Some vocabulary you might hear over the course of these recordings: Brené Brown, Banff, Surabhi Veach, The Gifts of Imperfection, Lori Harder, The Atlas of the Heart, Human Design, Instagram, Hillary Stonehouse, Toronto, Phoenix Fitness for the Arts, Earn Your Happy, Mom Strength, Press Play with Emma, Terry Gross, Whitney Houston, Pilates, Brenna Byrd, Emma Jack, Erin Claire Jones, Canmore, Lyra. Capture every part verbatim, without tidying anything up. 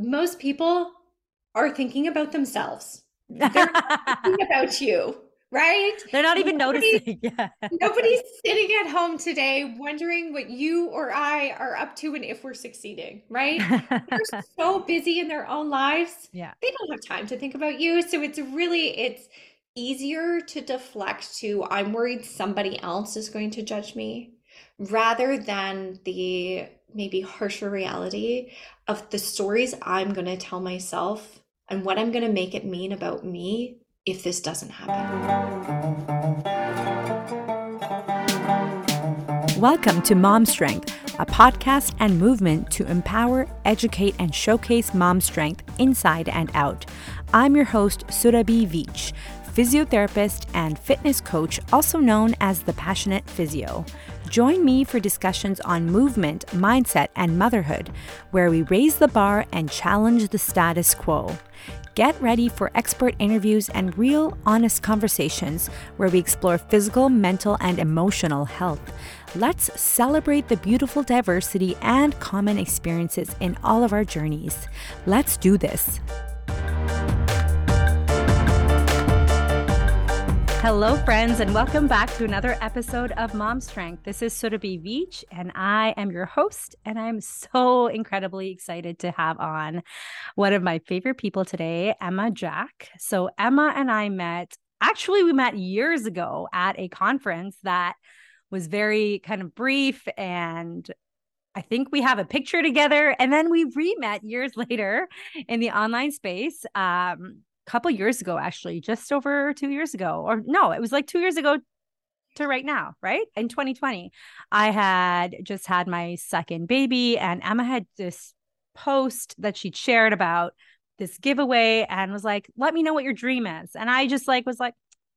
most people are thinking about themselves. They're not thinking about you, right? They're not even nobody, noticing. Yeah. Nobody's sitting at home today wondering what you or I are up to and if we're succeeding, right? They're so busy in their own lives. Yeah. They don't have time to think about you. So it's really, it's easier to deflect to, I'm worried somebody else is going to judge me, rather than the maybe harsher reality of the stories I'm going to tell myself and what I'm going to make it mean about me if this doesn't happen. Welcome to Mom Strength, a podcast and movement to empower, educate, and showcase mom strength inside and out. I'm your host, Surabhi Veach, physiotherapist and fitness coach, also known as the Passionate Physio. Join me for discussions on movement, mindset, and motherhood, where we raise the bar and challenge the status quo. Get ready for expert interviews and real, honest conversations where we explore physical, mental, and emotional health. Let's celebrate the beautiful diversity and common experiences in all of our journeys. Let's do this. Hello, friends, and welcome back to another episode of Mom Strength. This is Surabhi Veach, and I am your host, and I'm so incredibly excited to have on one of my favorite people today, Emma Jack. So Emma and I met, actually, we met years ago at a conference that was very kind of brief, and I think we have a picture together, and then we re-met years later in the online space. Um couple years ago, actually, just over two years ago, or no, it was like two years ago to right now, right? In twenty twenty, I had just had my second baby, and Emma had this post that she shared about this giveaway and was like, let me know what your dream is. And I just like was like,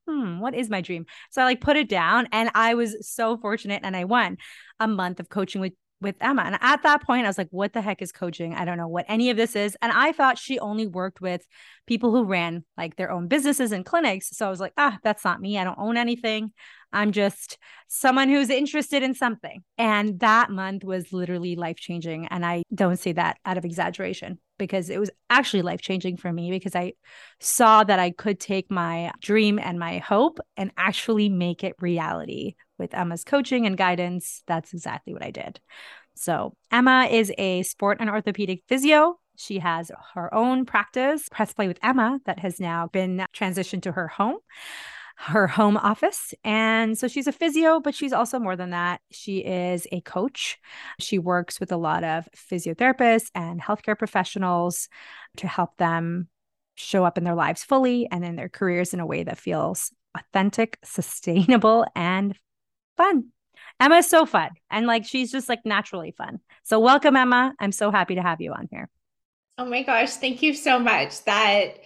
hmm, what is my dream? So I like put it down, and I was so fortunate, and I won a month of coaching with with Emma. And at that point, I was like, what the heck is coaching? I don't know what any of this is. And I thought she only worked with people who ran like their own businesses and clinics. So I was like, ah, that's not me. I don't own anything. I'm just someone who's interested in something. And that month was literally life-changing. And I don't say that out of exaggeration, because it was actually life-changing for me, because I saw that I could take my dream and my hope and actually make it reality. With Emma's coaching and guidance, that's exactly what I did. So Emma is a sport and orthopedic physio. She has her own practice, Press Play with Emma, that has now been transitioned to her home, her home office. And so she's a physio, but she's also more than that. She is a coach. She works with a lot of physiotherapists and healthcare professionals to help them show up in their lives fully and in their careers in a way that feels authentic, sustainable, and fun. Emma is so fun. And like, she's just like naturally fun. So welcome, Emma. I'm so happy to have you on here. Oh my gosh. Thank you so much. That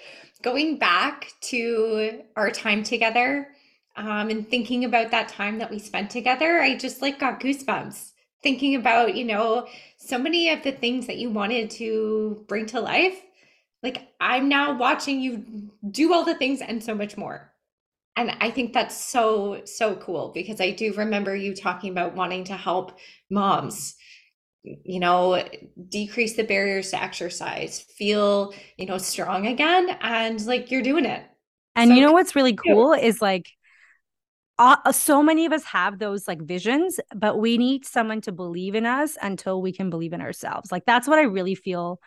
going back to our time together um, and thinking about that time that we spent together, I just like got goosebumps thinking about, you know, so many of the things that you wanted to bring to life. Like, I'm now watching you do all the things and so much more. And I think that's so, so cool, because I do remember you talking about wanting to help moms, you know, decrease the barriers to exercise, feel, you know, strong again. And like, you're doing it. And so, you know, what's really cool is like, uh, so many of us have those like visions, but we need someone to believe in us until we can believe in ourselves. Like, that's what I really feel.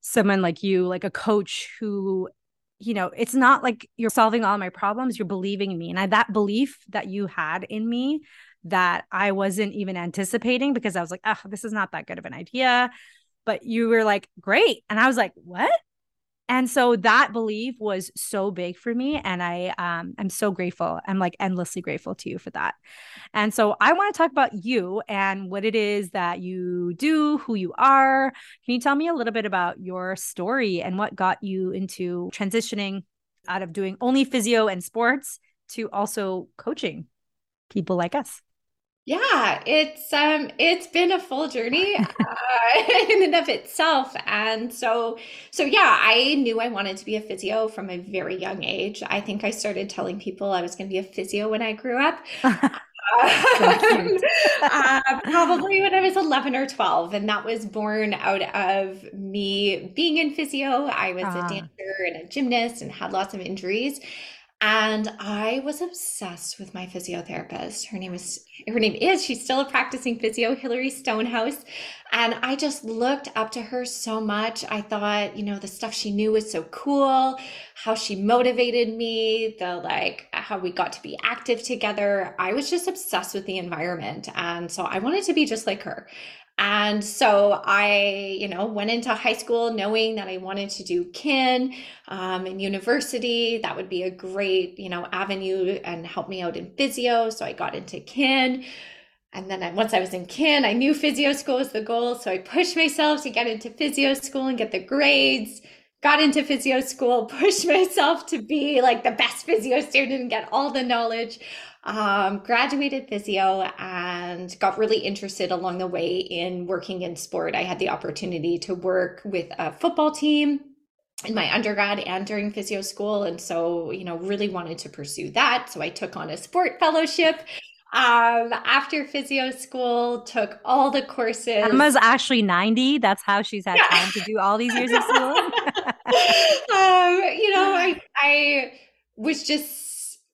Someone like you, like a coach who, you know, it's not like you're solving all my problems, you're believing in me. And I, that belief that you had in me that I wasn't even anticipating, because I was like, oh, this is not that good of an idea. But you were like, great. And I was like, what? And so that belief was so big for me. And I, um, I'm so grateful. I'm like endlessly grateful to you for that. And so I want to talk about you and what it is that you do, who you are. Can you tell me a little bit about your story and what got you into transitioning out of doing only physio and sports to also coaching people like us? Yeah, it's um, it's been a full journey uh, in and of itself. And so, so yeah, I knew I wanted to be a physio from a very young age. I think I started telling people I was going to be a physio when I grew up. Um, uh, probably when I was eleven or twelve, and that was born out of me being in physio. I was ah. a dancer and a gymnast and had lots of injuries, and I was obsessed with my physiotherapist. Her name was her name is she's still a practicing physio, Hillary Stonehouse, and I just looked up to her so much. I thought, you know, the stuff she knew was so cool, how she motivated me, the like how we got to be active together. I was just obsessed with the environment, and so I wanted to be just like her. And so I, you know, went into high school knowing that I wanted to do kin um, in university. That would be a great, you know, avenue and help me out in physio. So I got into kin. And then I, once I was in kin, I knew physio school was the goal. So I pushed myself to get into physio school and get the grades. Got into physio school, pushed myself to be like the best physio student and get all the knowledge. Um, graduated physio and got really interested along the way in working in sport. I had the opportunity to work with a football team in my undergrad and during physio school. And so, you know, really wanted to pursue that. So I took on a sport fellowship um, after physio school, took all the courses. Emma's actually ninety. That's how she's had yeah. time to do all these years of school. um, you know, I, I was just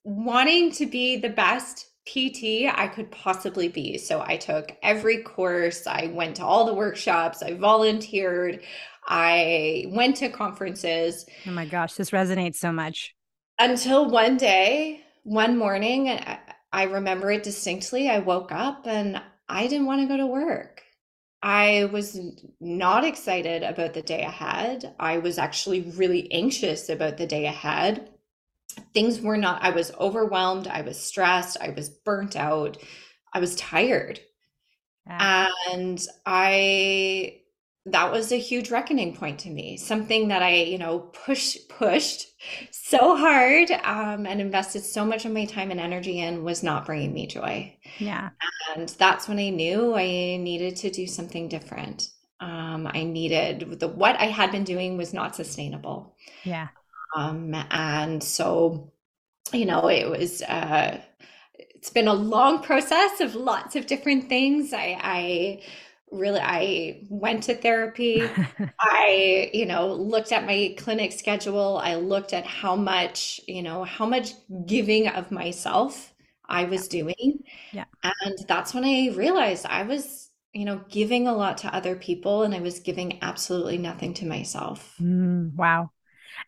wanting to be the best P T I could possibly be. So I took every course, I went to all the workshops, I volunteered, I went to conferences. Oh my gosh, this resonates so much. Until one day, one morning, I remember it distinctly, I woke up and I didn't want to go to work. I was not excited about the day ahead. I was actually really anxious about the day ahead. Things were not, I was overwhelmed, I was stressed, I was burnt out, I was tired. Wow. And I, that was a huge reckoning point to me, something that I, you know, push, pushed so hard um, and invested so much of my time and energy in was not bringing me joy. Yeah. And that's when I knew I needed to do something different. Um, I needed, the what I had been doing was not sustainable. Yeah. Um, and so, you know, it was, uh, it's been a long process of lots of different things. I, I really, I went to therapy. I, you know, looked at my clinic schedule. I looked at how much, you know, how much giving of myself I was doing. Yeah. And that's when I realized I was, you know, giving a lot to other people and I was giving absolutely nothing to myself. Mm, wow.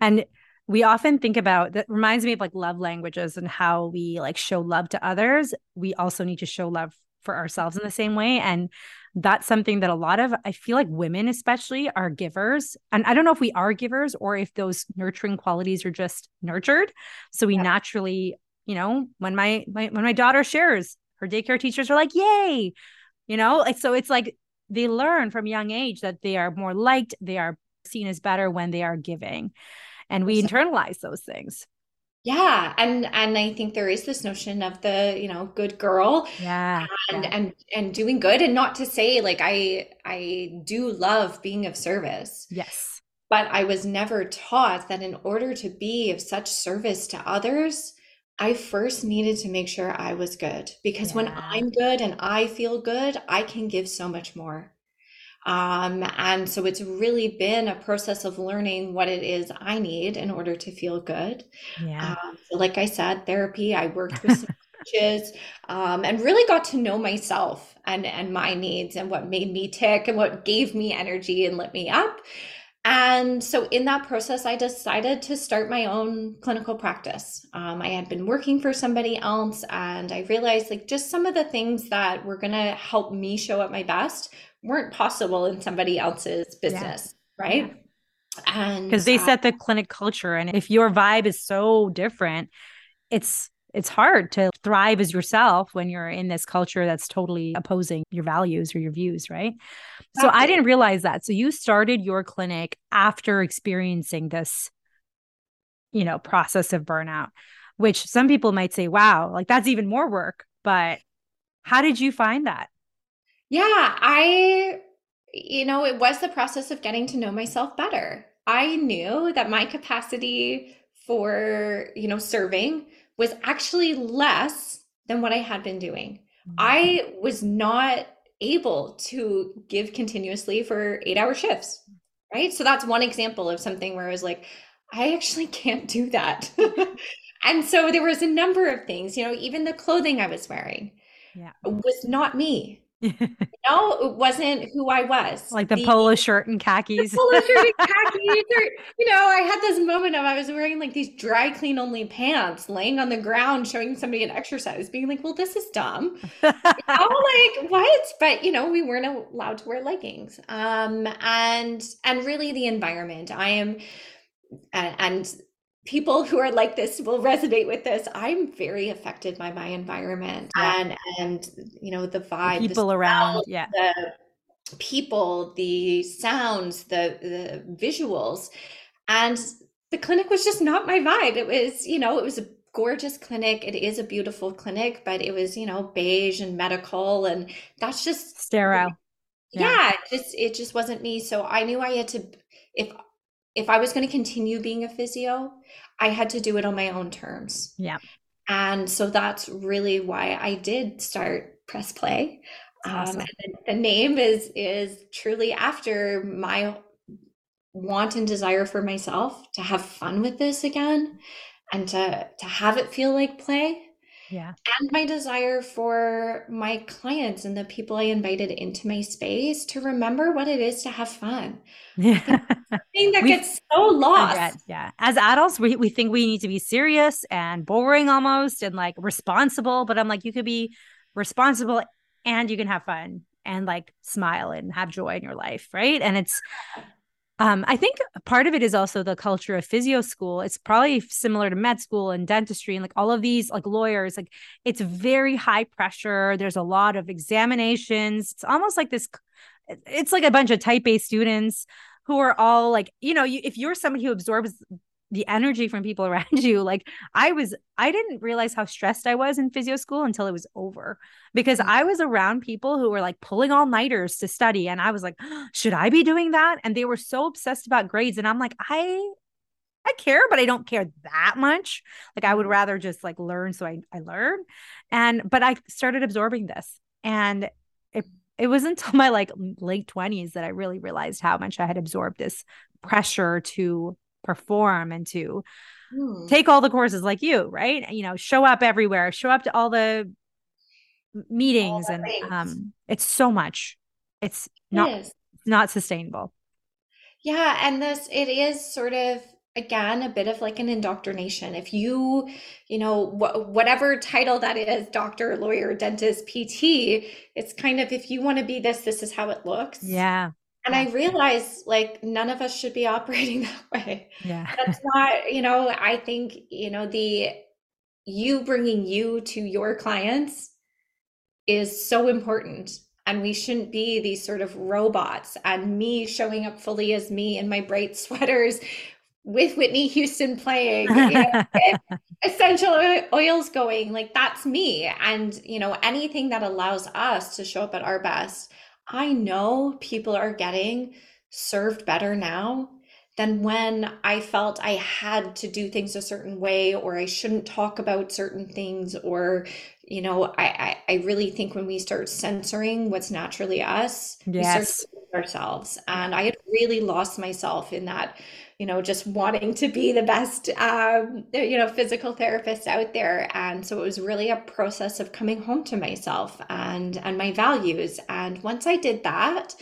And we often think about, that reminds me of like love languages and how we like show love to others. We also need to show love for ourselves in the same way. And that's something that a lot of, I feel like women especially are givers. And I don't know if we are givers or if those nurturing qualities are just nurtured. So we yeah. naturally, you know, when my, my, when my daughter shares, her daycare teachers are like, yay, you know, like, so it's like they learn from a young age that they are more liked, they are seen as better when they are giving. And we internalize those things. Yeah. And, and I think there is this notion of the, you know, good girl yeah, and, yeah. and, and doing good, and not to say like, I, I do love being of service. Yes. But I was never taught that in order to be of such service to others, I first needed to make sure I was good, because yeah. when I'm good and I feel good, I can give so much more. Um, and so it's really been a process of learning what it is I need in order to feel good. Yeah. Um, so like I said, therapy, I worked with some coaches, um, and really got to know myself and, and my needs and what made me tick and what gave me energy and lit me up. And so in that process, I decided to start my own clinical practice. Um, I had been working for somebody else, and I realized like just some of the things that were going to help me show up my best weren't possible in somebody else's business, yeah. right? Yeah. And because they uh, set the clinic culture, and if your vibe is so different, it's it's hard to thrive as yourself when you're in this culture that's totally opposing your values or your views, right? Exactly. So I didn't realize that. So you started your clinic after experiencing this, you know, process of burnout, which some people might say, wow, like that's even more work. But how did you find that? Yeah, I, you know, it was the process of getting to know myself better. I knew that my capacity for, you know, serving was actually less than what I had been doing. I was not able to give continuously for eight hour shifts, right? So that's one example of something where I was like, I actually can't do that. And so there was a number of things, you know, even the clothing I was wearing yeah. was not me. No, it wasn't who I was. Like the, the polo shirt and khakis. The polo shirt and khakis. Or, you know, I had this moment of I was wearing like these dry clean only pants, laying on the ground, showing somebody an exercise, being like, well, this is dumb. You know, like, what? But, you know, we weren't allowed to wear leggings. Um, and and really the environment. I am, and, and people who are like this will resonate with this. I'm very affected by my environment and, and, you know, the vibe, the people the smell, around, yeah. the people, the sounds, the, the visuals. And the clinic was just not my vibe. It was, you know, it was a gorgeous clinic. It is a beautiful clinic, but it was, you know, beige and medical, and that's just sterile. Yeah. yeah it just, it just wasn't me. So I knew I had to, if If I was going to continue being a physio, I had to do it on my own terms. Yeah. And so that's really why I did start Press Play. Awesome. Um, and the name is, is truly after my want and desire for myself to have fun with this again and to, to have it feel like play. Yeah. And my desire for my clients and the people I invited into my space to remember what it is to have fun. Yeah. The thing that we, gets so lost. Read, yeah. As adults, we, we think we need to be serious and boring almost and like responsible. But I'm like, you could be responsible and you can have fun and like smile and have joy in your life. Right. And it's, Um, I think part of it is also the culture of physio school. It's probably similar to med school and dentistry and like all of these like lawyers, like it's very high pressure. There's a lot of examinations. It's almost like this. It's like a bunch of type A students who are all like, you know, you, if you're somebody who absorbs the energy from people around you, like I was, I didn't realize how stressed I was in physio school until it was over, because I was around people who were like pulling all nighters to study. And I was like, should I be doing that? And they were so obsessed about grades. And I'm like, I, I care, but I don't care that much. Like I would rather just like learn. So I, I learned. And, but I started absorbing this, and it, it wasn't until my like late twenties that I really realized how much I had absorbed this pressure to perform and to mm. take all the courses like you, right? You know, show up everywhere, show up to all the meetings all the and things. um it's so much. It's not it not sustainable. Yeah, and this it is sort of again a bit of like an indoctrination. If you, you know, wh- whatever title that is, doctor, lawyer, dentist, P T, it's kind of if you want to be this, this is how it looks. Yeah. And I realized like none of us should be operating that way. Yeah. That's not, you know, I think, you know, the, you bringing you to your clients is so important, and we shouldn't be these sort of robots, and me showing up fully as me in my bright sweaters with Whitney Houston playing, you know, essential oils going, like that's me. And, you know, anything that allows us to show up at our best, I know people are getting served better now than when I felt I had to do things a certain way, or I shouldn't talk about certain things, or, you know, I, I, I really think when we start censoring what's naturally us, yes. we start ourselves. And I had really lost myself in that, you know, just wanting to be the best, um, you know, physical therapist out there. And so it was really a process of coming home to myself and, and my values. And once I did that,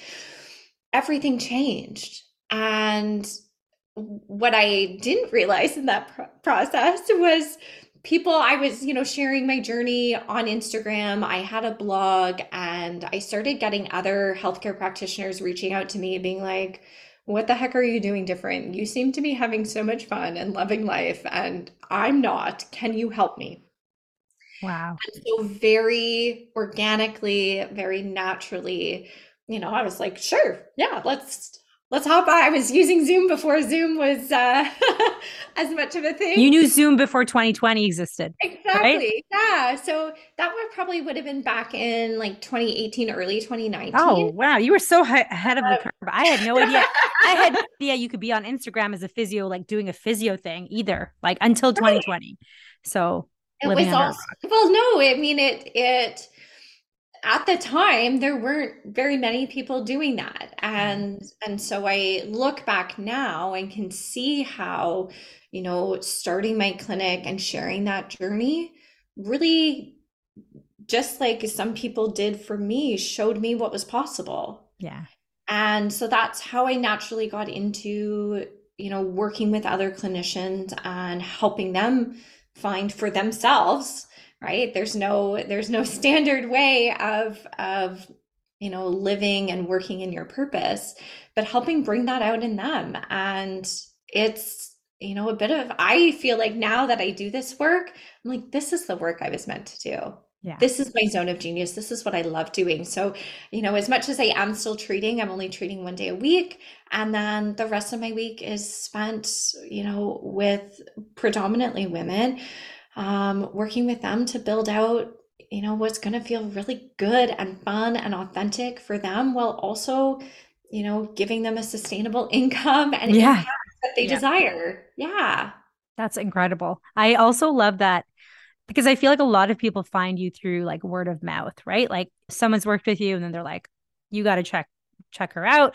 everything changed. And what I didn't realize in that pr- process was people, I was, you know, sharing my journey on Instagram. I had a blog, and I started getting other healthcare practitioners reaching out to me being like, what the heck are you doing different? You seem to be having so much fun and loving life, and I'm not. Can you help me? Wow. And so very organically, very naturally, you know, I was like, sure. Yeah, let's Let's hop on. I was using Zoom before Zoom was uh, as much of a thing. You knew Zoom before twenty twenty existed. Exactly. Right? Yeah. So that one probably would have been back in like twenty eighteen, early twenty nineteen. Oh, wow. You were so hi- ahead of the curve. I had no idea. I had no idea you could be on Instagram as a physio, like doing a physio thing either, like until twenty twenty. Right. So it was all, well, no, I mean, it, it, at the time, there weren't very many people doing that. And, and so I look back now and can see how, you know, starting my clinic and sharing that journey really, just like some people did for me, showed me what was possible. Yeah. And so that's how I naturally got into, you know, working with other clinicians and helping them find for themselves, right? There's no, there's no standard way of, of, you know, living and working in your purpose, but helping bring that out in them. And it's, you know, a bit of, I feel like now that I do this work, I'm like, this is the work I was meant to do. Yeah. This is my zone of genius. This is what I love doing. So, you know, as much as I am still treating, I'm only treating one day a week. And then the rest of my week is spent, you know, with predominantly women, um, working with them to build out, you know, what's going to feel really good and fun and authentic for them, while also, you know, giving them a sustainable income and yeah. impact that they yeah. desire. Yeah. That's incredible. I also love that. Because I feel like a lot of people find you through like word of mouth, right? Like someone's worked with you and then they're like, you got to check, check her out.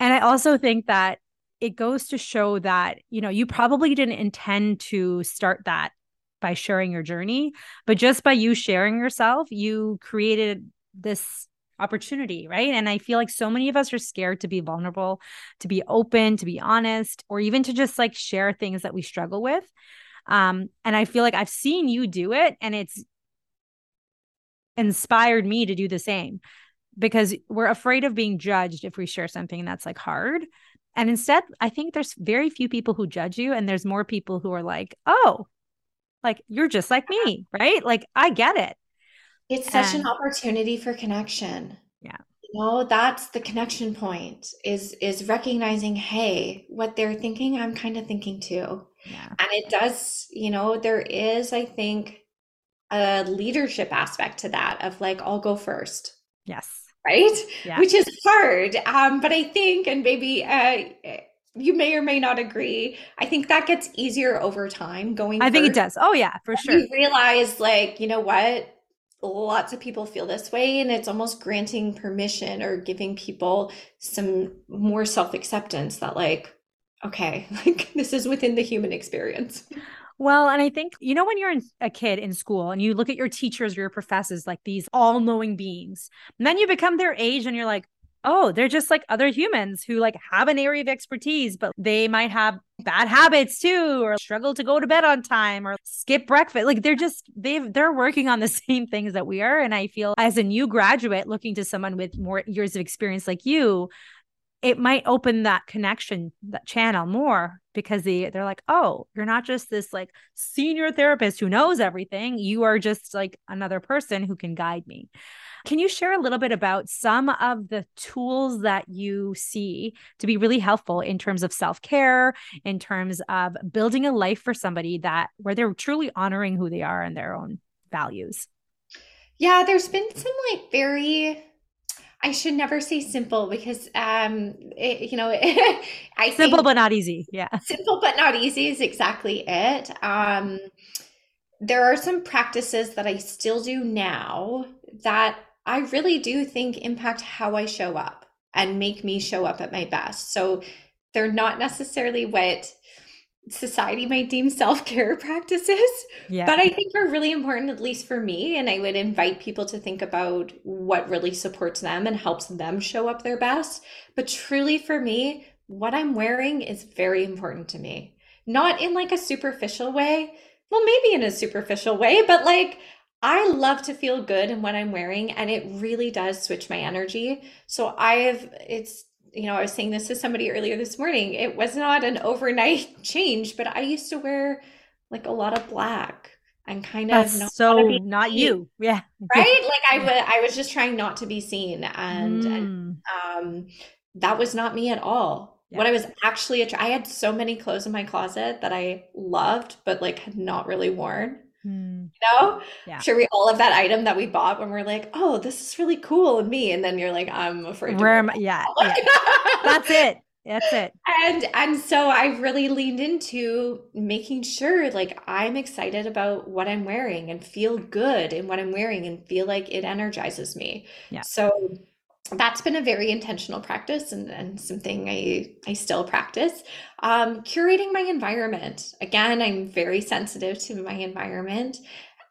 And I also think that it goes to show that, you know, you probably didn't intend to start that by sharing your journey, but just by you sharing yourself, you created this opportunity, right? And I feel like so many of us are scared to be vulnerable, to be open, to be honest, or even to just like share things that we struggle with. Um, and I feel like I've seen you do it, and it's inspired me to do the same, because we're afraid of being judged if we share something that's like hard. And instead, I think there's very few people who judge you, and there's more people who are like, oh, like you're just like me, right? Like I get it. It's such and, an opportunity for connection. Yeah. You know, that's the connection point is, is recognizing, hey, what they're thinking, I'm kind of thinking too. Yeah. And it does, you know, there is, I think, a leadership aspect to that of like, I'll go first. Yes. Right. Yeah. Which is hard. Um, but I think, and maybe uh, you may or may not agree, I think that gets easier over time going. I first. think it does. Oh yeah, for and sure. You realize like, you know what, lots of people feel this way, and it's almost granting permission or giving people some more self-acceptance that like, okay, like this is within the human experience. Well, and I think, you know, when you're in, a kid in school and you look at your teachers or your professors like these all-knowing beings, and then you become their age and you're like, oh, they're just like other humans who like have an area of expertise, but they might have bad habits too, or struggle to go to bed on time or skip breakfast. Like they're just, they've, they're working on the same things that we are. And I feel as a new graduate looking to someone with more years of experience like you, it might open that connection, that channel more, because they, they're like, oh, you're not just this like senior therapist who knows everything. You are just like another person who can guide me. Can you share a little bit about some of the tools that you see to be really helpful in terms of self-care, in terms of building a life for somebody that where they're truly honoring who they are and their own values? Yeah, there's been some like very... I should never say simple because, um, it, you know, I simple but not easy. Yeah, simple but not easy is exactly it. Um, there are some practices that I still do now that I really do think impact how I show up and make me show up at my best. So they're not necessarily what society might deem self-care practices, yeah. but I think are really important, at least for me. And I would invite people to think about what really supports them and helps them show up their best. But truly for me, what I'm wearing is very important to me, not in like a superficial way. Well, maybe in a superficial way, but like, I love to feel good in what I'm wearing, and it really does switch my energy. So I have, it's, you know, I was saying this to somebody earlier this morning, it was not an overnight change, but I used to wear like a lot of black and kind of not so not you. Yeah. Right. Like I was, I was just trying not to be seen, and, mm. and um, that was not me at all. Yeah. What I was actually, I had so many clothes in my closet that I loved, but like had not really worn. You know, yeah. I'm sure we all have that item that we bought when we're like, oh, this is really cool and me. And then you're like, I'm afraid to wear my- yeah, yeah. That's it. That's it. And and so I've really leaned into making sure like I'm excited about what I'm wearing and feel good in what I'm wearing and feel like it energizes me. Yeah. So that's been a very intentional practice and, and something I, I still practice. Um, curating my environment. Again, I'm very sensitive to my environment.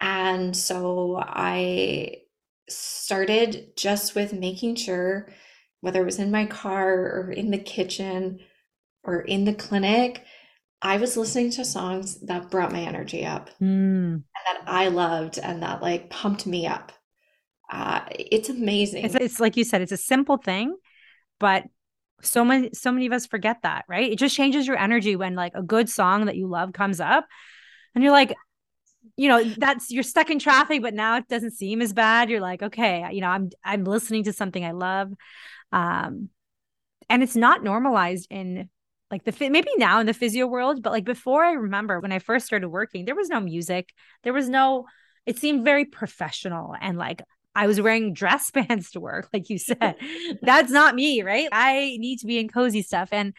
And so I started just with making sure, whether it was in my car or in the kitchen or in the clinic, I was listening to songs that brought my energy up mm. and that I loved and that like pumped me up. Uh, it's amazing. It's, it's like you said, it's a simple thing, but so many, so many of us forget that, right? It just changes your energy when like a good song that you love comes up and you're like, you know, that's, you're stuck in traffic, but now it doesn't seem as bad. You're like, okay, you know, I'm, I'm listening to something I love. Um, and it's not normalized in like the, maybe now in the physio world, but like before, I remember when I first started working, there was no music. There was no, it seemed very professional. And like, I was wearing dress pants to work. Like you said, that's not me, right? I need to be in cozy stuff. And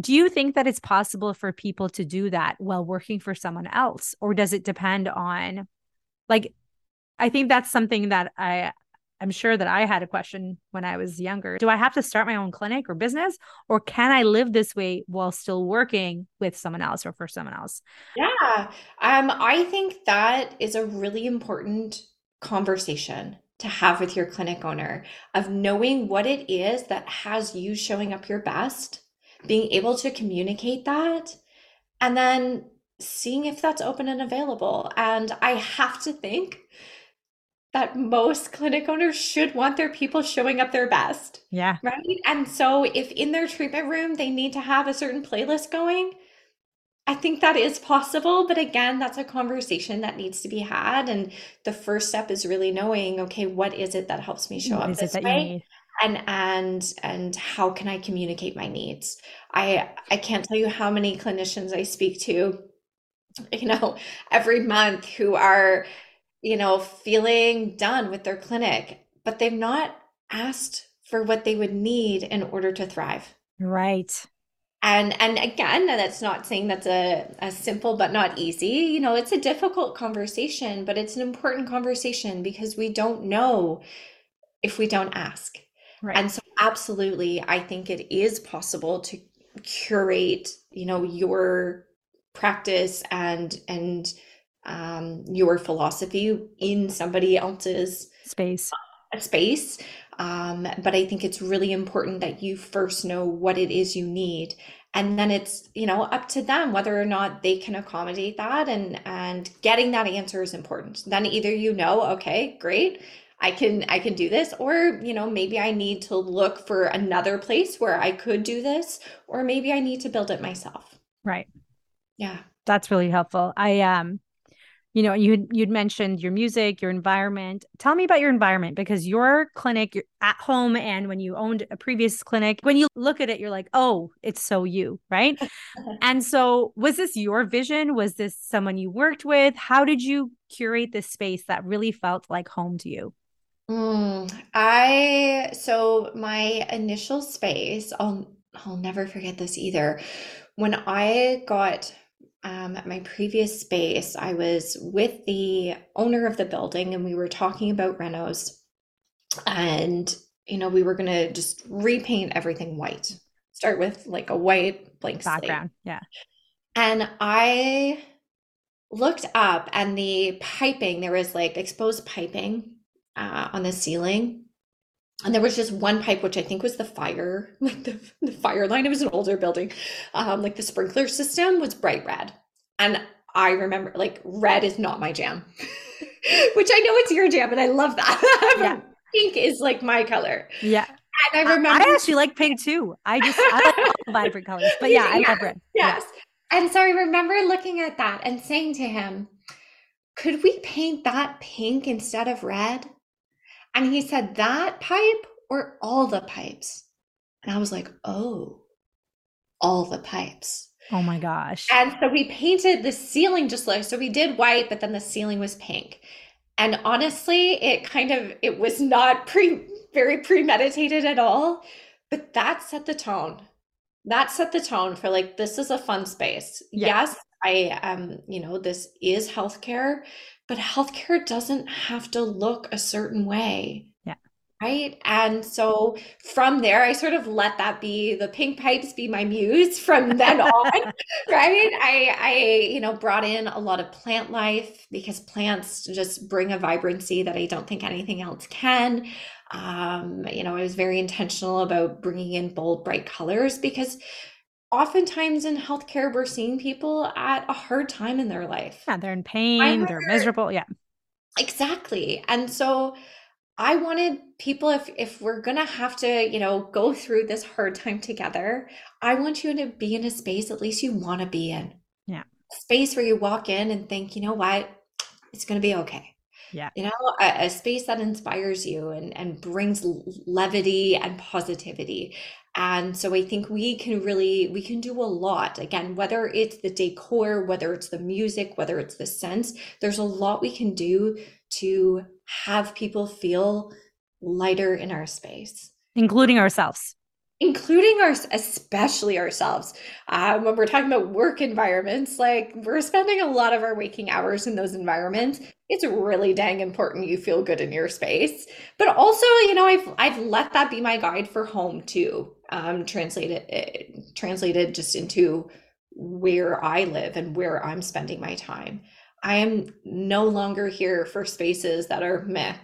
do you think that it's possible for people to do that while working for someone else? Or does it depend on, like, I think that's something that I, I'm sure that I had a question when I was younger. Do I have to start my own clinic or business, or can I live this way while still working with someone else or for someone else? Yeah. Um, I think that is a really important conversation to have with your clinic owner, of knowing what it is that has you showing up your best, being able to communicate that, and then seeing if that's open and available. And I have to think that most clinic owners should want their people showing up their best. Yeah. Right. And so if in their treatment room, they need to have a certain playlist going, I think that is possible. But again, that's a conversation that needs to be had. And the first step is really knowing, okay, what is it that helps me show what up this way? And, and, and how can I communicate my needs? I, I can't tell you how many clinicians I speak to, you know, every month who are, you know, feeling done with their clinic, but they've not asked for what they would need in order to thrive. Right. And, and again, that's not saying that's a, a simple, but not easy, you know, it's a difficult conversation, but it's an important conversation because we don't know if we don't ask. Right. And so absolutely, I think it is possible to curate, you know, your practice and, and, um, your philosophy in somebody else's space, uh, space. Um, but I think it's really important that you first know what it is you need. And then it's, you know, up to them whether or not they can accommodate that, and, and getting that answer is important. Then either, you know, okay, great, I can, I can do this, or, you know, maybe I need to look for another place where I could do this, or maybe I need to build it myself. Right. Yeah. That's really helpful. I, um, you know, you, you'd mentioned your music, your environment. Tell me about your environment, because your clinic, you're at home, and when you owned a previous clinic, when you look at it, you're like, oh, it's so you, right? And so was this your vision? Was this someone you worked with? How did you curate this space that really felt like home to you? Mm, I, so my initial space, I'll, I'll never forget this either. When I got Um, at my previous space, I was with the owner of the building, and we were talking about renos, and, you know, we were going to just repaint everything white, start with like a white blank background. Slate. Yeah. And I looked up, and the piping, there was like exposed piping, uh, on the ceiling. And there was just one pipe, which I think was the fire, like the, the fire line. It was an older building. Um, like the sprinkler system was bright red. And I remember, like, red is not my jam, which I know it's your jam, and I love that. Yeah. Pink is like my color. Yeah. And I remember. I, I actually like pink too. I just, I like all vibrant colors, but yeah, I yeah. love red. Yes. Yeah. And so I remember looking at that and saying to him, could we paint that pink instead of red? And he said, that pipe or all the pipes? And I was like, oh, all the pipes. Oh my gosh. And so we painted the ceiling just like, so we did white, but then the ceiling was pink. And honestly, it kind of, it was not pre, very premeditated at all, But that set the tone. That set the tone for like, this is a fun space. Yes, yes I um, you know, this is healthcare, but healthcare doesn't have to look a certain way. Yeah. Right. And so from there, I sort of let that be, the pink pipes be my muse from then on. Right. I, I, you know, brought in a lot of plant life because plants just bring a vibrancy that I don't think anything else can. Um, you know, I was very intentional about bringing in bold, bright colors because oftentimes in healthcare, we're seeing people at a hard time in their life. Yeah, they're in pain, they're miserable. Yeah, exactly. And so I wanted people, if if we're going to have to, you know, go through this hard time together, I want you to be in a space at least you want to be in. Yeah. A space where you walk in and think, you know what, it's going to be okay. Yeah. You know, a, a space that inspires you and, and brings levity and positivity. And so I think we can really, we can do a lot. Again, whether it's the decor, whether it's the music, whether it's the sense, there's a lot we can do to have people feel lighter in our space. Including ourselves. Including our, especially ourselves. Um, when we're talking about work environments, like we're spending a lot of our waking hours in those environments. It's really dang important you feel good in your space. But also, you know, I've I've let that be my guide for home too. Um, translated translated just into where I live and where I'm spending my time. I am no longer here for spaces that are meh.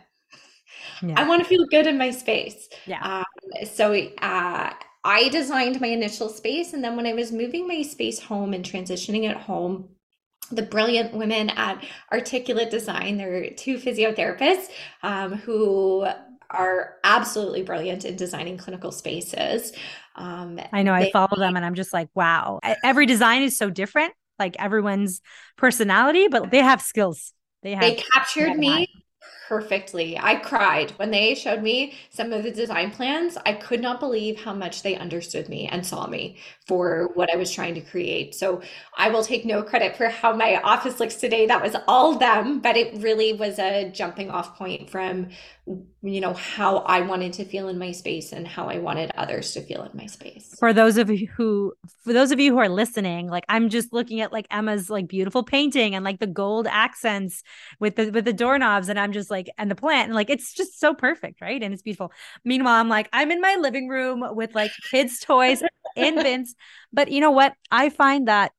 Yeah. I want to feel good in my space. Yeah. Um, so uh, I designed my initial space. And then when I was moving my space home and transitioning it home, the brilliant women at Articulate Design, they're two physiotherapists um, who are absolutely brilliant in designing clinical spaces. Um, I know they, I follow them and I'm just like, wow, every design is so different, like everyone's personality, but they have skills. They have. They captured me. Perfectly. I cried when they showed me some of the design plans. I could not believe how much they understood me and saw me for what I was trying to create. So I will take no credit for how my office looks today. That was all them, but it really was a jumping off point from, you know, how I wanted to feel in my space and how I wanted others to feel in my space. For those of you who, for those of you who are listening, like I'm just looking at like Emma's like beautiful painting and like the gold accents with the, with the doorknobs. And I'm just like, Like, and the plant, and like it's just so perfect, right? And it's beautiful. Meanwhile, I'm like, I'm in my living room with like kids' toys, infants. But you know what? I find that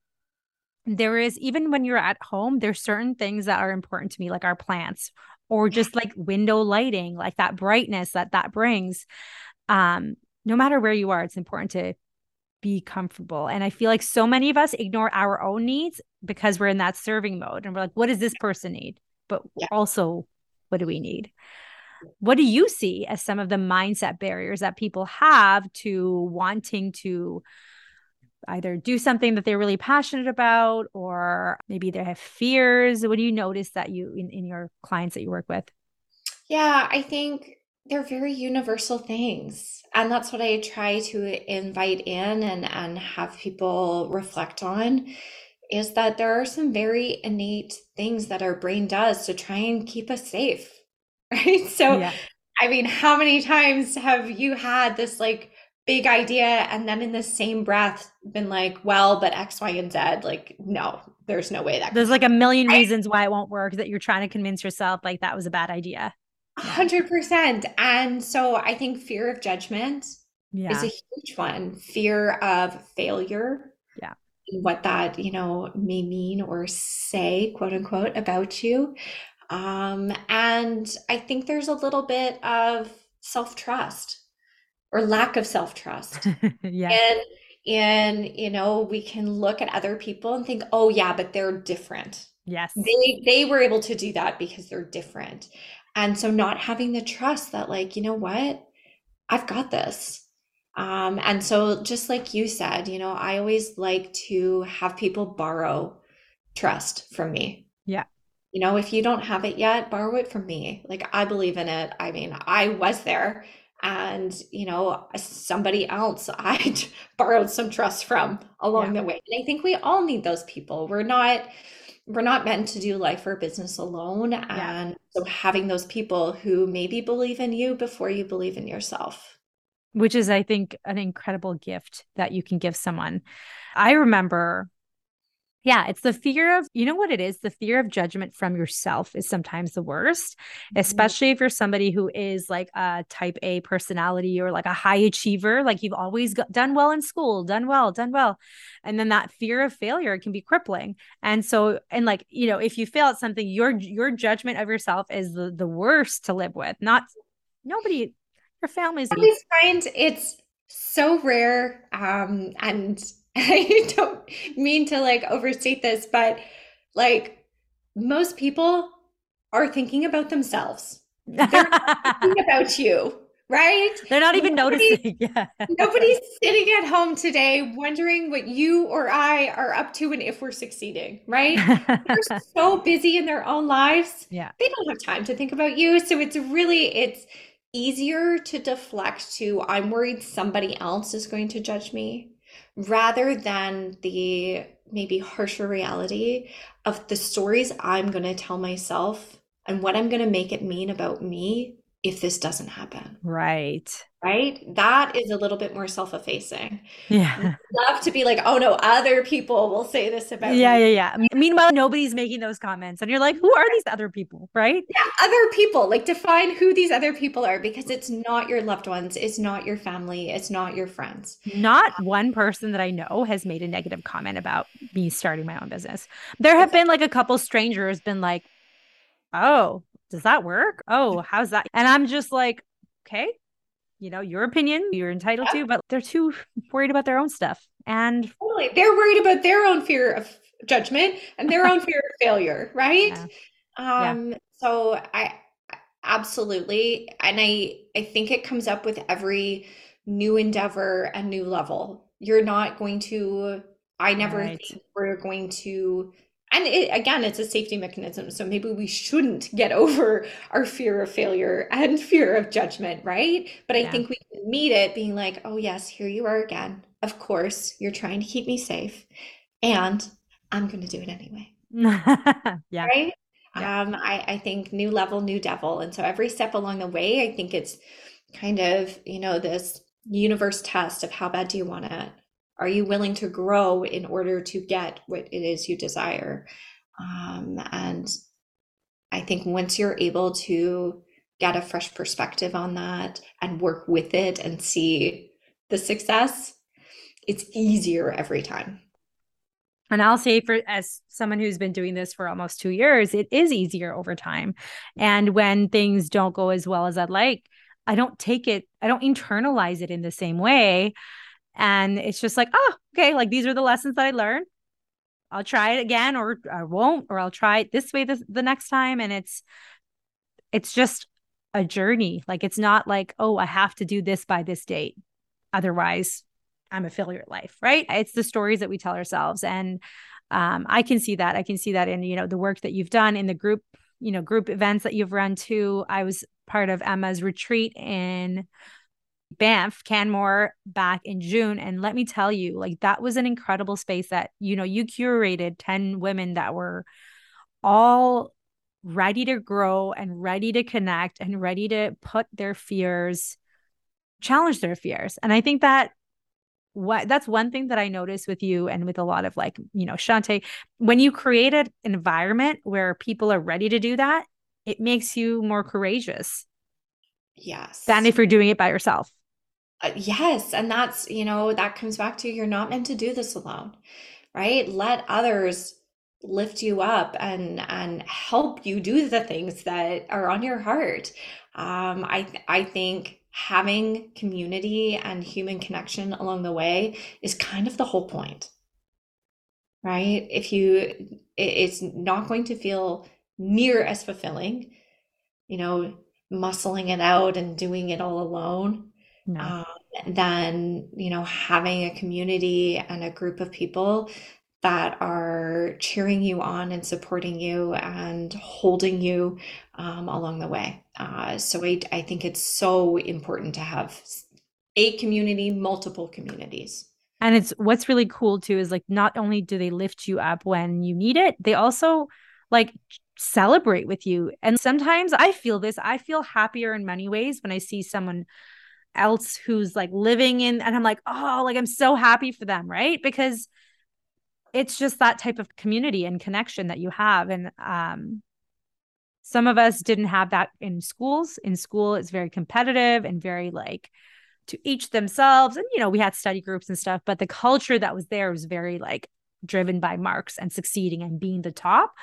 there is, even when you're at home, there's certain things that are important to me, like our plants, or just like window lighting, like that brightness that that brings. Um, no matter where you are, it's important to be comfortable. And I feel like so many of us ignore our own needs because we're in that serving mode, and we're like, what does this person need? But yeah. also. What do we need? What do you see as some of the mindset barriers that people have to wanting to either do something that they're really passionate about, or maybe they have fears? What do you notice that you in, in your clients that you work with? Yeah, I think they're very universal things. And that's what I try to invite in and, and have people reflect on. Is that there are some very innate things that our brain does to try and keep us safe, right? So, yeah. I mean, how many times have you had this like big idea and then in the same breath been like, well, but X, Y, and Z, like, no, there's no way that there's like a million reasons why it won't work that you're trying to convince yourself like that was a bad idea. A hundred percent. And so I think fear of judgment yeah. is a huge one. Fear of failure. Yeah. What that, you know, may mean or say, quote unquote, about you. Um, and I think there's a little bit of self-trust or lack of self-trust. yeah. And, and, you know, we can look at other people and think, oh yeah, but they're different. Yes. They, they were able to do that because they're different. And so not having the trust that like, you know what, I've got this. Um, and so just like you said, you know, I always like to have people borrow trust from me. Yeah. You know, if you don't have it yet, borrow it from me. Like I believe in it. I mean, I was there and, you know, somebody else I borrowed some trust from along yeah. the way. And I think we all need those people. We're not, we're not meant to do life or business alone. Yeah. And so having those people who maybe believe in you before you believe in yourself. which is, I think, an incredible gift that you can give someone. I remember, yeah, it's the fear of, you know what it is? The fear of judgment from yourself is sometimes the worst, mm-hmm. especially if you're somebody who is like a type A personality or like a high achiever, like you've always got, done well in school, done well, done well. And then that fear of failure can be crippling. And so, and like, you know, if you fail at something, your, your judgment of yourself is the, the worst to live with. Not nobody, your families. I always find it's so rare. Um, and I don't mean to like overstate this, but like most people are thinking about themselves. They're not thinking about you, right? They're not even nobody, noticing. Yeah. Nobody's sitting at home today wondering what you or I are up to and if we're succeeding, right? They're so busy in their own lives. Yeah. They don't have time to think about you. So it's really, it's easier to deflect to, I'm worried somebody else is going to judge me, rather than the maybe harsher reality of the stories I'm going to tell myself and what I'm going to make it mean about me if this doesn't happen. Right. Right. That is a little bit more self-effacing. Yeah. I love to be like, oh no, other people will say this about yeah, me. Yeah. Yeah. Meanwhile, nobody's making those comments. And you're like, who are these other people? Right. Yeah. Other people, like define who these other people are, because it's not your loved ones. It's not your family. It's not your friends. Not um, one person that I know has made a negative comment about me starting my own business. There have been like a couple strangers been like, oh, does that work? Oh, how's that? And I'm just like, okay, you know, your opinion, you're entitled yeah. to, but they're too worried about their own stuff. And totally. They're worried about their own fear of judgment and their own fear of failure. Right. Yeah. Um, yeah. So I absolutely. And I, I think it comes up with every new endeavor and new level. You're not going to, I never right. think we're going to. And it, again, it's a safety mechanism. So maybe we shouldn't get over our fear of failure and fear of judgment, right? But I yeah. think we can meet it being like, oh yes, here you are again. Of course, you're trying to keep me safe and I'm going to do it anyway. yeah. Right? Yeah. Um, I, I think new level, new devil. And so every step along the way, I think it's kind of, you know, this universe test of how bad do you want it? Are you willing to grow in order to get what it is you desire? Um, and I think once you're able to get a fresh perspective on that and work with it and see the success, it's easier every time. And I'll say, for as someone who's been doing this for almost two years, it is easier over time. And when things don't go as well as I'd like, I don't take it, I don't internalize it in the same way. And it's just like, oh, okay, like these are the lessons that I learned. I'll try it again, or I won't, or I'll try it this way this, the next time. And it's, it's just a journey. Like, it's not like, oh, I have to do this by this date. Otherwise I'm a failure at life, right? It's the stories that we tell ourselves. And um, I can see that. I can see that in, you know, the work that you've done in the group, you know, group events that you've run too. I was part of Emma's retreat in Banff, Canmore, back in June. And let me tell you, like, that was an incredible space that, you know, you curated ten women that were all ready to grow and ready to connect and ready to put their fears, challenge their fears. And I think that what that's one thing that I noticed with you and with a lot of, like, you know, Shantae, when you create an environment where people are ready to do that, it makes you more courageous. Yes. Than if you're doing it by yourself. Uh, yes. And that's, you know, that comes back to, you're not meant to do this alone, right? Let others lift you up and, and help you do the things that are on your heart. Um, I, th- I think having community and human connection along the way is kind of the whole point, right? If you, it, it's not going to feel near as fulfilling, you know, muscling it out and doing it all alone. No. Um, then, you know, having a community and a group of people that are cheering you on and supporting you and holding you um, along the way. Uh, so I, I think it's so important to have a community, multiple communities. And it's, what's really cool too, is like, not only do they lift you up when you need it, they also like celebrate with you. And sometimes I feel this, I feel happier in many ways when I see someone else who's like living in, and I'm like, oh, like I'm so happy for them. Right. Because it's just that type of community and connection that you have. And, um, some of us didn't have that in schools. In school, it's very competitive and very like to each themselves. And, you know, we had study groups and stuff, but the culture that was there was very like driven by marks and succeeding and being the top.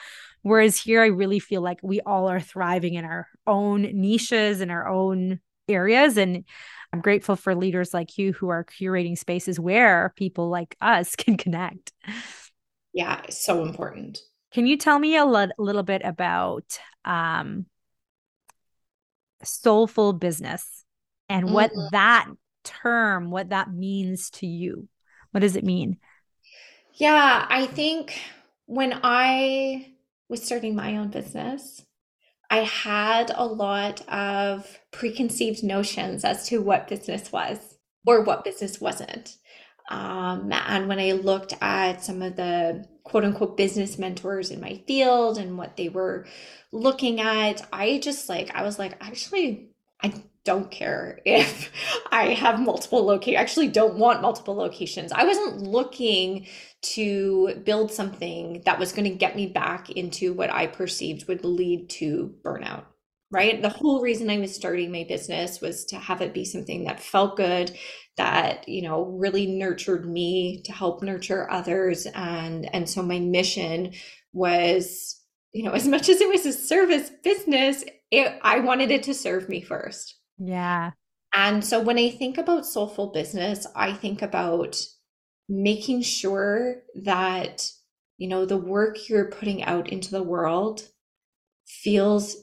Whereas here, I really feel like we all are thriving in our own niches and our own areas. And I'm grateful for leaders like you who are curating spaces where people like us can connect. Yeah, it's so important. Can you tell me a l- little bit about um, soulful business and mm-hmm. what that term, what that means to you? What does it mean? Yeah, I think when I was starting my own business, I had a lot of preconceived notions as to what business was or what business wasn't. Um, and when I looked at some of the quote unquote business mentors in my field and what they were looking at, I just like, I was like, actually, I don't care if I have multiple locations. I actually don't want multiple locations. I wasn't looking to build something that was going to get me back into what I perceived would lead to burnout. Right. The whole reason I was starting my business was to have it be something that felt good, that, you know, really nurtured me to help nurture others. And, and so my mission was, you know, as much as it was a service business, it, I wanted it to serve me first. Yeah. And so when I think about soulful business, I think about making sure that, you know, the work you're putting out into the world feels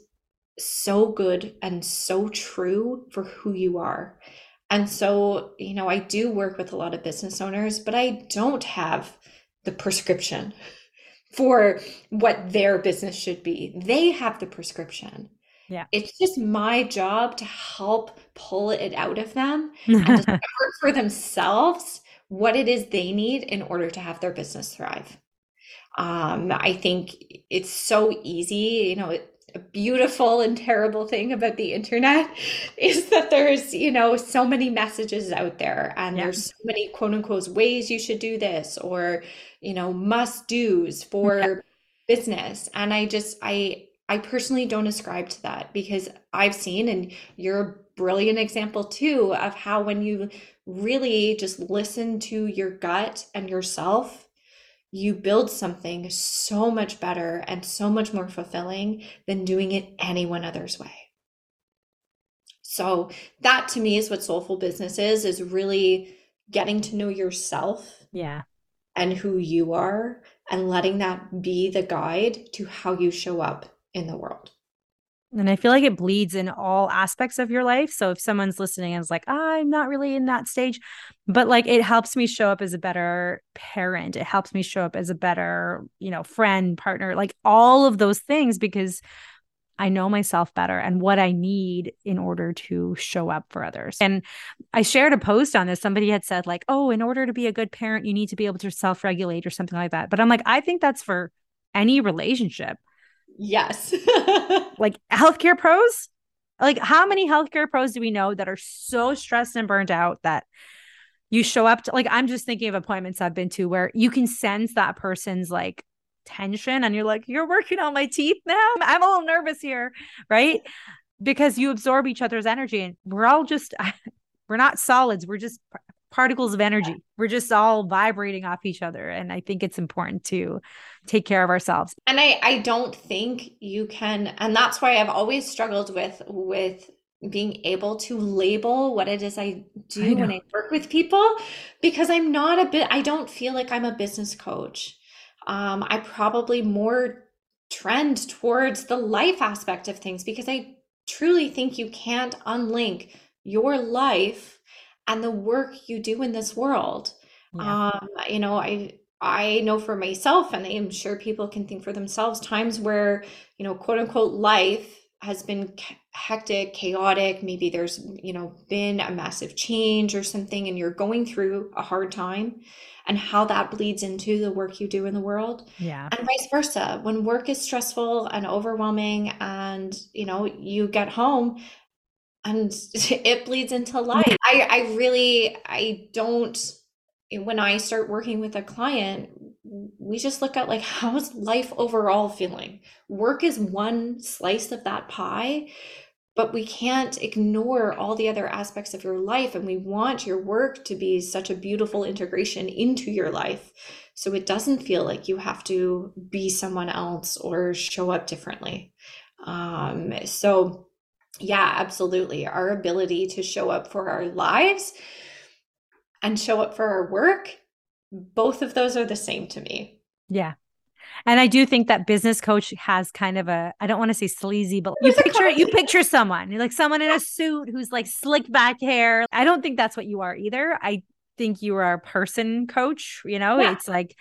so good and so true for who you are. And so, you know, I do work with a lot of business owners, but I don't have the prescription for what their business should be. They have the prescription. Yeah. It's just my job to help pull it out of them and discover for themselves what it is they need in order to have their business thrive. Um, I think it's so easy, you know, it, a beautiful and terrible thing about the internet is that there's, you know, so many messages out there and yeah. there's so many quote unquote ways you should do this or, you know, must do's for yeah. business. And I just, I, I personally don't ascribe to that because I've seen, and you're a brilliant example too, of how when you really just listen to your gut and yourself, you build something so much better and so much more fulfilling than doing it anyone other's way. So that to me is what soulful business is, is really getting to know yourself yeah, and who you are and letting that be the guide to how you show up in the world. And I feel like it bleeds in all aspects of your life. So if someone's listening and is like, oh, I'm not really in that stage, but like, it helps me show up as a better parent. It helps me show up as a better, you know, friend, partner, like all of those things, because I know myself better and what I need in order to show up for others. And I shared a post on this. Somebody had said like, oh, in order to be a good parent, you need to be able to self-regulate or something like that. But I'm like, I think that's for any relationship. Yes. Like healthcare pros, like how many healthcare pros do we know that are so stressed and burned out that you show up to, like, I'm just thinking of appointments I've been to where you can sense that person's like tension and you're like, you're working on my teeth now. I'm a little nervous here. Right. Because you absorb each other's energy and we're all just, we're not solids. We're just particles of energy. We're just all vibrating off each other. And I think it's important to take care of ourselves. And I, I don't think you can, and that's why I've always struggled with, with being able to label what it is I do I when I work with people, because I'm not a bit, I don't feel like I'm a business coach. Um, I probably more trend towards the life aspect of things because I truly think you can't unlink your life and the work you do in this world. Yeah. Um, you know, I I know for myself, and I am sure people can think for themselves, times where, you know, quote unquote life has been hectic, chaotic, maybe there's, you know, been a massive change or something, and you're going through a hard time, and how that bleeds into the work you do in the world. Yeah. And vice versa. When work is stressful and overwhelming and, you know, you get home and it bleeds into life. I, I really, I don't, when I start working with a client, we just look at like, how's life overall feeling? Work is one slice of that pie, but we can't ignore all the other aspects of your life. And we want your work to be such a beautiful integration into your life, so it doesn't feel like you have to be someone else or show up differently. Um, so yeah, absolutely. Our ability to show up for our lives and show up for our work, both of those are the same to me. Yeah. And I do think that business coach has kind of a, I don't want to say sleazy, but you picture you picture someone, like someone in a suit who's like slick back hair. I don't think that's what you are either. I think you are a person coach, you know, yeah. It's like,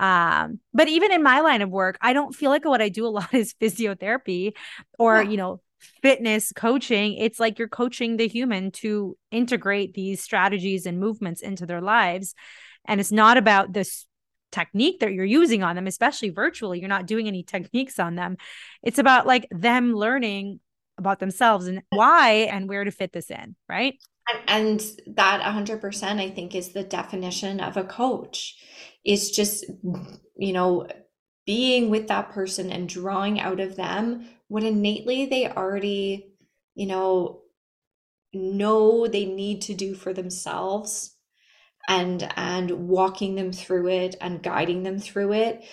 um, but even in my line of work, I don't feel like what I do a lot is physiotherapy or, yeah. you know, fitness coaching. It's like you're coaching the human to integrate these strategies and movements into their lives. And it's not about this technique that you're using on them, especially virtually. You're not doing any techniques on them. It's about like them learning about themselves and why and where to fit this in, right? And that one hundred percent I think is the definition of a coach. It's just, you know, being with that person and drawing out of them what innately they already, you know, know they need to do for themselves, and and walking them through it and guiding them through it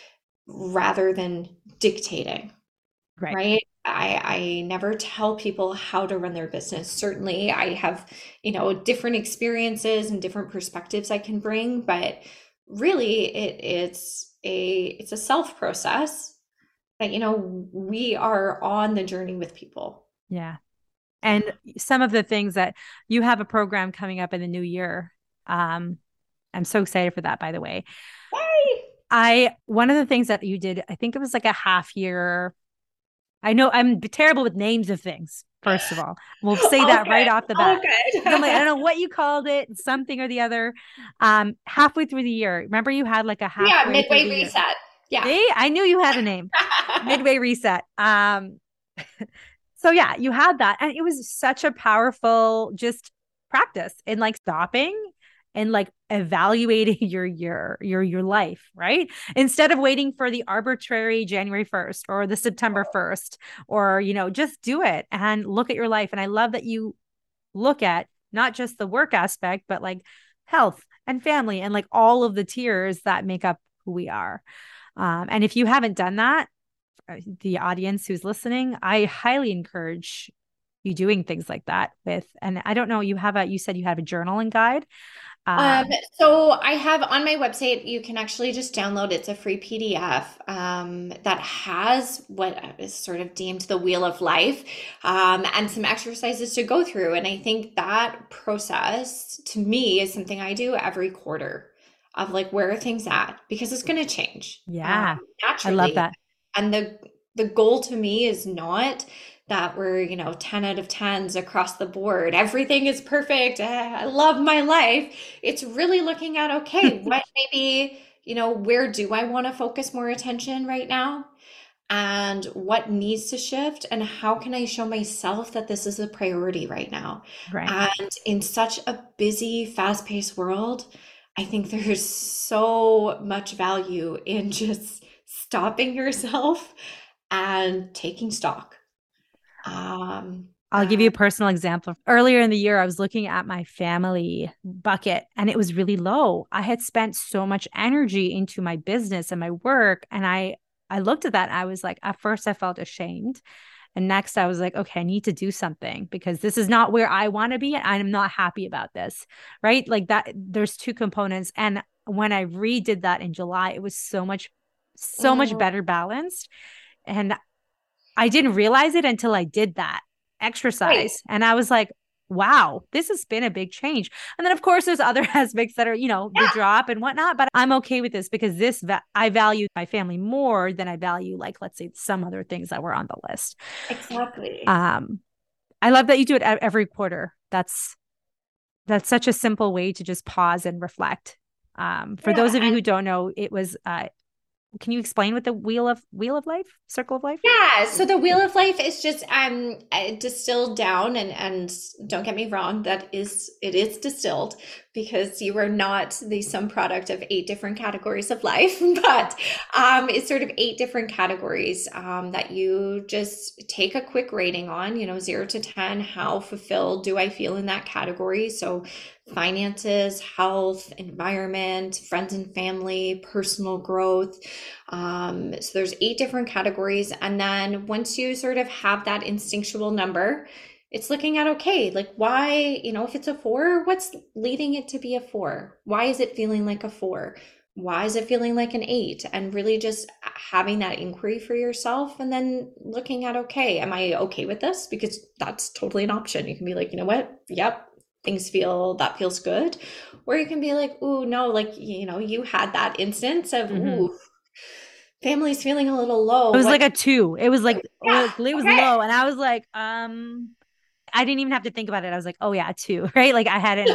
rather than dictating, right? right? I, I never tell people how to run their business. Certainly I have, you know, different experiences and different perspectives I can bring, but really it it's a it's a self process that, you know, we are on the journey with people. Yeah. And some of the things that you have a program coming up in the new year. Um, I'm so excited for that, by the way. Yay! I, one of the things that you did, I think it was like a half year, I know I'm terrible with names of things. First of all, we'll say all that good. Right off the bat. I'm like, I don't know what you called it, something or the other. Um, halfway through the year, remember you had like a halfway yeah midway reset. Year. Yeah, see? I knew you had a name. Midway reset. Um, so yeah, you had that, and it was such a powerful just practice in like stopping and like evaluating your year, your, your life, right? Instead of waiting for the arbitrary January first or the September first, or, you know, just do it and look at your life. And I love that you look at not just the work aspect, but like health and family and like all of the tiers that make up who we are. Um, and if you haven't done that, the audience who's listening, I highly encourage you doing things like that with, and I don't know, you have a, you said you have a journaling guide. Um, um, so I have on my website, you can actually just download, it's a free P D F, um, that has what is sort of deemed the wheel of life, um, and some exercises to go through. And I think that process to me is something I do every quarter of like, where are things at? Because it's going to change. Yeah. Um, naturally. I love that. And the, the goal to me is not that we're, you know, ten out of tens across the board. Everything is perfect. I love my life. It's really looking at, okay, what maybe, you know, where do I want to focus more attention right now? And what needs to shift? And how can I show myself that this is a priority right now? Right. And in such a busy, fast-paced world, I think there's so much value in just stopping yourself and taking stock. Um, I'll give you a personal example. Earlier in the year, I was looking at my family bucket and it was really low. I had spent so much energy into my business and my work. And I, I looked at that. And I was like, at first I felt ashamed. And next I was like, okay, I need to do something because this is not where I want to be. And I'm not happy about this, right? Like that, there's two components. And when I redid that in July, it was so much, so mm. much better balanced. And I didn't realize it until I did that exercise. Right. And I was like, wow, this has been a big change. And then of course there's other aspects that are, you know, yeah. the drop and whatnot, but I'm okay with this because this, va- I value my family more than I value, like, let's say some other things that were on the list. Exactly. Um, I love that you do it every quarter. That's, that's such a simple way to just pause and reflect. Um, for yeah, those of you and- who don't know, it was, uh, Can you explain what the wheel of wheel of life, circle of life? Yeah. So the wheel of life is just um distilled down, and and don't get me wrong, that is it is distilled, because you are not the sum product of eight different categories of life, but um, it's sort of eight different categories um, that you just take a quick rating on, you know, zero to ten, how fulfilled do I feel in that category? So finances, health, environment, friends and family, personal growth. Um, so there's eight different categories. And then once you sort of have that instinctual number, it's looking at, okay, like why, you know, if it's a four, what's leading it to be a four? Why is it feeling like a four? Why is it feeling like an eight? And really just having that inquiry for yourself, and then looking at, okay, am I okay with this? Because that's totally an option. You can be like, you know what? Yep. Things feel, that feels good. Or you can be like, ooh, no, like, you know, you had that instance of, mm-hmm. ooh, family's feeling a little low. It was what? like a two. It was like, yeah, it was, it was okay. low. And I was like, um... I didn't even have to think about it. I was like, oh yeah, two, right? Like I hadn't,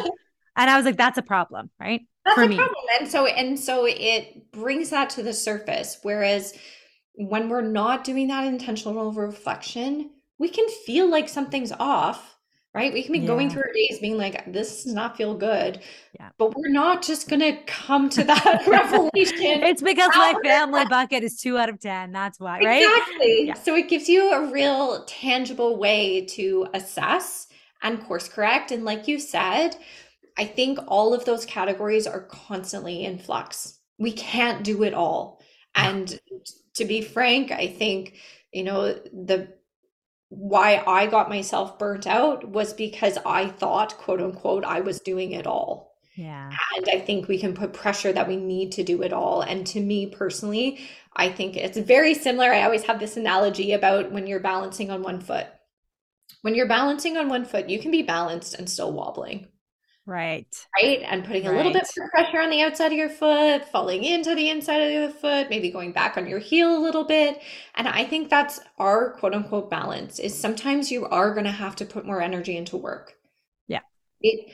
and I was like, that's a problem, right? That's For a me. problem. And so, and so it brings that to the surface. Whereas when we're not doing that intentional reflection, we can feel like something's off, right? We can be yeah. going through our days being like, this does not feel good, yeah. but we're not just going to come to that revelation. It's because my family bucket is two out of ten. That's why, right? Exactly. Yeah. So it gives you a real tangible way to assess and course correct. And like you said, I think all of those categories are constantly in flux. We can't do it all. Yeah. And to be frank, I think, you know, the why I got myself burnt out was because I thought, quote unquote, I was doing it all. Yeah. And I think we can put pressure that we need to do it all. And to me personally, I think it's very similar. I always have this analogy about when you're balancing on one foot. When you're balancing on one foot, you can be balanced and still wobbling. Right. Right. And putting right. a little bit more pressure on the outside of your foot, falling into the inside of the other foot, maybe going back on your heel a little bit. And I think that's our quote unquote balance, is sometimes you are going to have to put more energy into work. Yeah. It,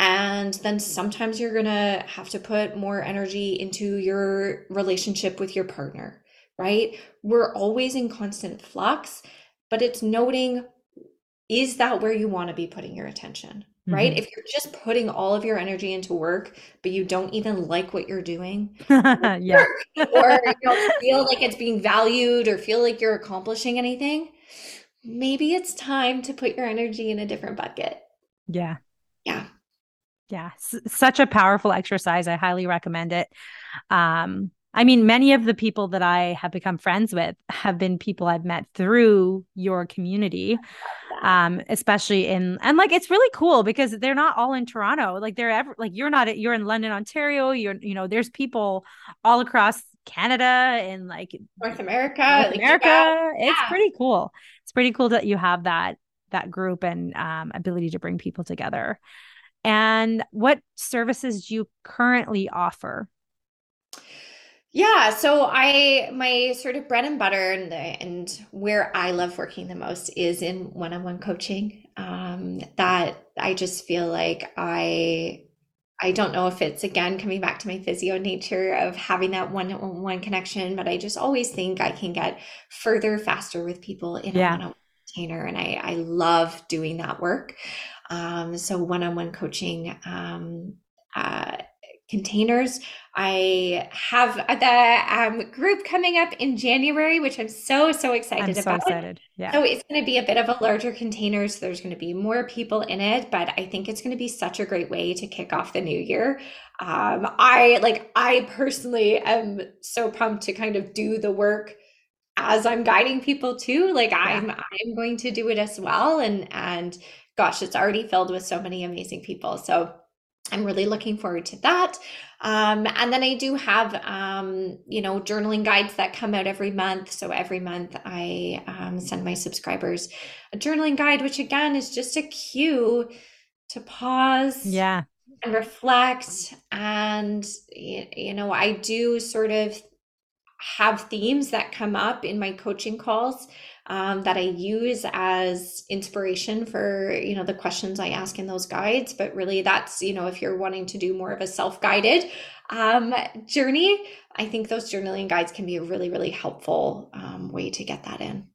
and then sometimes you're going to have to put more energy into your relationship with your partner, right? We're always in constant flux, but it's noting, is that where you want to be putting your attention? Right? Mm-hmm. If you're just putting all of your energy into work, but you don't even like what you're doing, yeah. or, or you don't feel like it's being valued or feel like you're accomplishing anything, maybe it's time to put your energy in a different bucket. Yeah. Yeah. Yeah. S- such a powerful exercise. I highly recommend it. Um, I mean, many of the people that I have become friends with have been people I've met through your community, um, especially in, and like, it's really cool because they're not all in Toronto. Like they're ever, like you're not, you're in London, Ontario, you're, you know, there's people all across Canada and like North America, North America. America. Yeah. It's pretty cool. It's pretty cool that you have that, that group and um, ability to bring people together. And what services do you currently offer? Yeah. So I, my sort of bread and butter and the, and where I love working the most is in one-on-one coaching. Um, that I just feel like I, I don't know if it's, again, coming back to my physio nature of having that one-on-one connection, but I just always think I can get further faster with people in yeah. a one-on-one container. And I, I love doing that work. Um, so one-on-one coaching, um, uh, containers. I have the um, group coming up in January, which I'm so, so excited I'm so about. Excited. Yeah. So it's going to be a bit of a larger container. So there's going to be more people in it, but I think it's going to be such a great way to kick off the new year. Um, I like, I personally am so pumped to kind of do the work as I'm guiding people too. Like yeah. I'm, I'm going to do it as well. And, and gosh, it's already filled with so many amazing people. So I'm really looking forward to that. Um, and then I do have, um, you know, journaling guides that come out every month. So every month I um, send my subscribers a journaling guide, which again is just a cue to pause yeah. and reflect. And, you know, I do sort of have themes that come up in my coaching calls um, that I use as inspiration for, you know, the questions I ask in those guides. But really that's, you know, if you're wanting to do more of a self-guided um, journey, I think those journaling guides can be a really, really helpful um, way to get that in.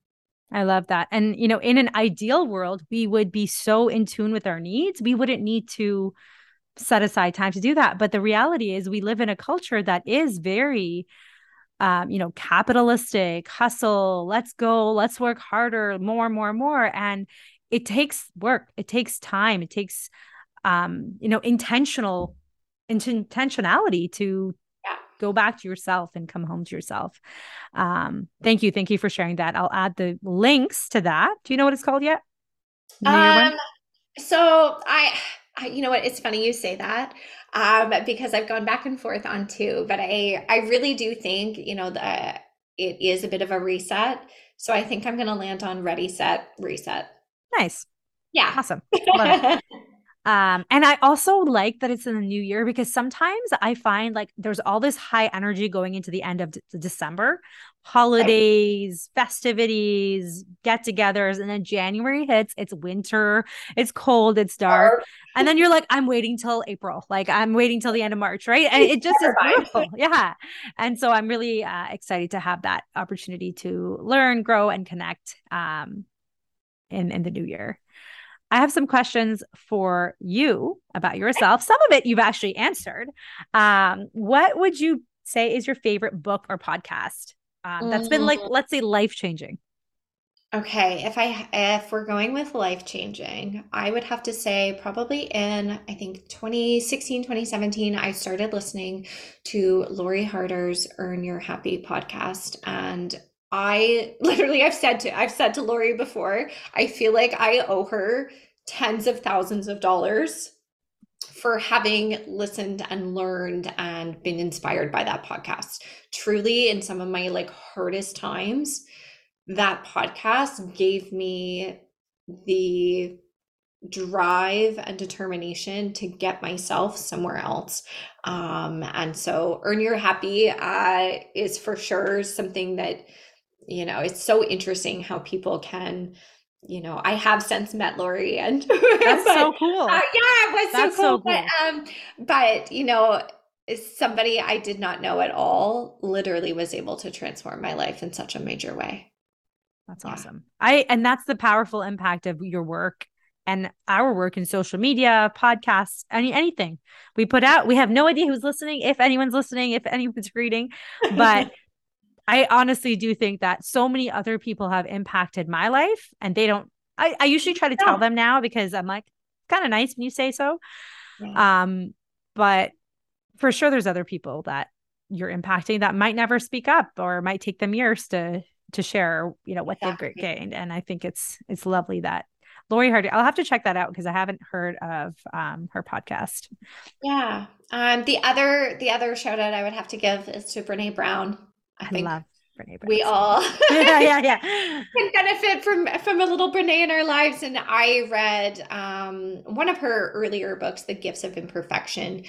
I love that. And, you know, in an ideal world, we would be so in tune with our needs. We wouldn't need to set aside time to do that. But the reality is we live in a culture that is very, um, you know, capitalistic, hustle, let's go, let's work harder, more, more, more. And it takes work. It takes time. It takes, um, you know, intentional intentionality to go back to yourself and come home to yourself. Um, thank you. Thank you for sharing that. I'll add the links to that. Do you know what it's called yet? Um, so I, I, you know what, it's funny you say that um, because I've gone back and forth on two, but I, I really do think, you know, the, it is a bit of a reset. So I think I'm going to land on ready, set, reset. Nice. Yeah. Awesome. Love it. Um, and I also like that it's in the new year, because sometimes I find like there's all this high energy going into the end of de- December, holidays, festivities, get-togethers, and then January hits, it's winter, it's cold, it's dark. And then you're like, I'm waiting till April. Like I'm waiting till the end of March, right? And it just is beautiful. Yeah. And so I'm really uh, excited to have that opportunity to learn, grow, and connect um, in, in the new year. I have some questions for you about yourself. Some of it you've actually answered. Um, what would you say is your favorite book or podcast um, that's been like, let's say, life-changing? Okay. If I, if we're going with life-changing, I would have to say probably in, I think twenty sixteen, twenty seventeen, I started listening to Lori Harder's Earn Your Happy podcast. And I literally, I've said to, I've said to Lori before, I feel like I owe her tens of thousands of dollars for having listened and learned and been inspired by that podcast. Truly, in some of my like hardest times, that podcast gave me the drive and determination to get myself somewhere else. Um, and so Earn Your Happy uh, is for sure something that, you know, it's so interesting how people can, you know, I have since met Lori and that's but, so cool. Uh, yeah, it was that's so cool. So cool. But, um, but, you know, somebody I did not know at all literally was able to transform my life in such a major way. That's yeah. awesome. I, and that's the powerful impact of your work and our work in social media, podcasts, any, anything we put out. We have no idea who's listening, if anyone's listening, if anyone's reading, but I honestly do think that so many other people have impacted my life, and they don't, I, I usually try to tell them now because I'm like, kind of nice when you say so. Yeah. Um, but for sure, there's other people that you're impacting that might never speak up or might take them years to, to share, you know, what exactly. they've gained. And I think it's, it's lovely that Lori Hardy, I'll have to check that out because I haven't heard of um, her podcast. Yeah. Um, the other, the other shout out I would have to give is to Brené Brown. I, I think love Brené Brown. We all yeah, yeah, yeah. can benefit from, from a little Brené in our lives. And I read um, one of her earlier books, The Gifts of Imperfection.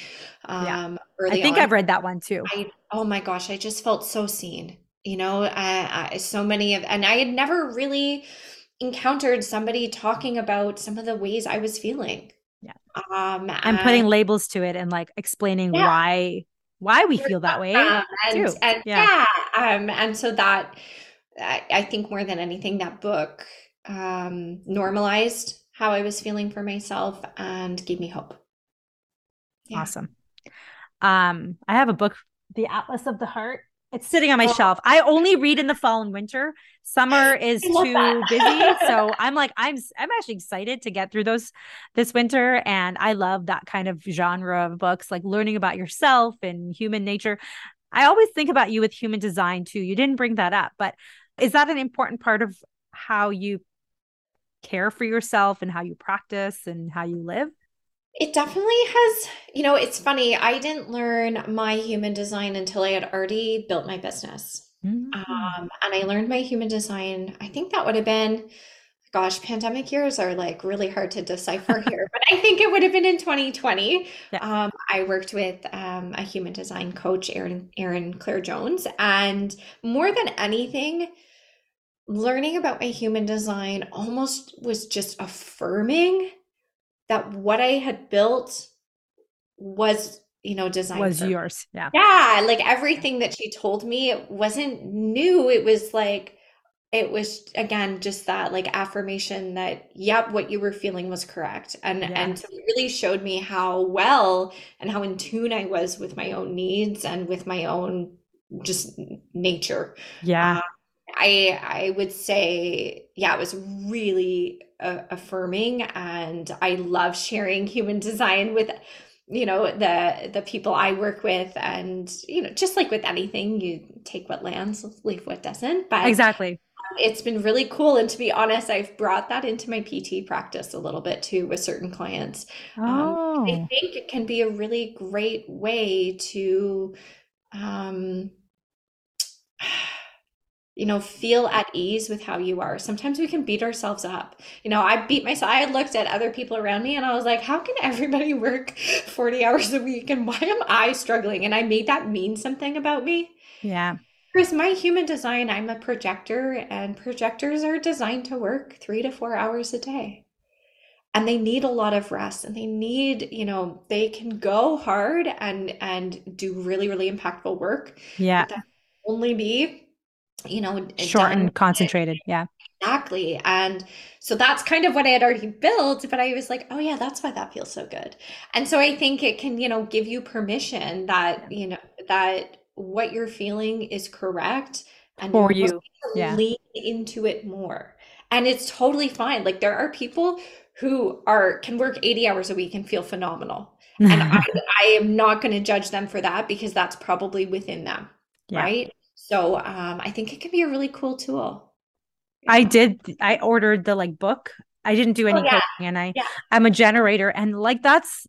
Um, yeah. I think on. I've read that one too. I, oh my gosh. I just felt so seen, you know, uh, uh, so many of, and I had never really encountered somebody talking about some of the ways I was feeling. Yeah. Um, and putting labels to it and like explaining yeah. why why we feel that way. Um, and, too. and yeah. yeah. Um, and so that, I, I think more than anything, that book um, normalized how I was feeling for myself and gave me hope. Yeah. Awesome. Um, I have a book, The Atlas of the Heart. It's sitting on my oh. shelf. I only read in the fall and winter. Summer is too busy. So I'm like, I'm, I'm actually excited to get through those this winter. And I love that kind of genre of books, like learning about yourself and human nature. I always think about you with human design too. You didn't bring that up, but is that an important part of how you care for yourself and how you practice and how you live? It definitely has, you know, it's funny. I didn't learn my human design until I had already built my business. Mm-hmm. Um, and I learned my human design. I think that would have been Gosh, pandemic years are like really hard to decipher here, but I think it would have been in twenty twenty. Yeah. Um, I worked with um, a human design coach, Erin, Erin Claire Jones, and more than anything, learning about my human design almost was just affirming that what I had built was, you know, designed was for yours. Yeah. Yeah. Like everything that she told me, it wasn't new. It was like, it was, again, just that like affirmation that, yep, what you were feeling was correct. And yeah. and so it really showed me how well and how in tune I was with my own needs and with my own just nature. Yeah. Uh, I I would say, yeah, it was really uh, affirming. And I love sharing human design with, you know, the the people I work with. And, you know, just like with anything, you take what lands, leave what doesn't. But exactly. It's been really cool. And to be honest, I've brought that into my P T practice a little bit too with certain clients. Oh. Um, I think it can be a really great way to, um, you know, feel at ease with how you are. Sometimes we can beat ourselves up. You know, I beat myself. I looked at other people around me and I was like, how can everybody work forty hours a week? And why am I struggling? And I made that mean something about me. Yeah. Because my human design, I'm a projector, and projectors are designed to work three to four hours a day. And they need a lot of rest, and they need, you know, they can go hard and and do really, really impactful work. Yeah. But that can only be, you know, short and concentrated. Yeah. Exactly. And so that's kind of what I had already built, but I was like, oh yeah, that's why that feels so good. And so I think it can, you know, give you permission that, you know, that what you're feeling is correct, and for you yeah. lean into it more. And it's totally fine. Like there are people who are can work eighty hours a week and feel phenomenal. And I, I am not going to judge them for that, because that's probably within them. Yeah. Right. So um, I think it can be a really cool tool. Yeah. I did. I ordered the like book. I didn't do any oh, yeah. coaching, and I, yeah. I'm a generator, and like, that's,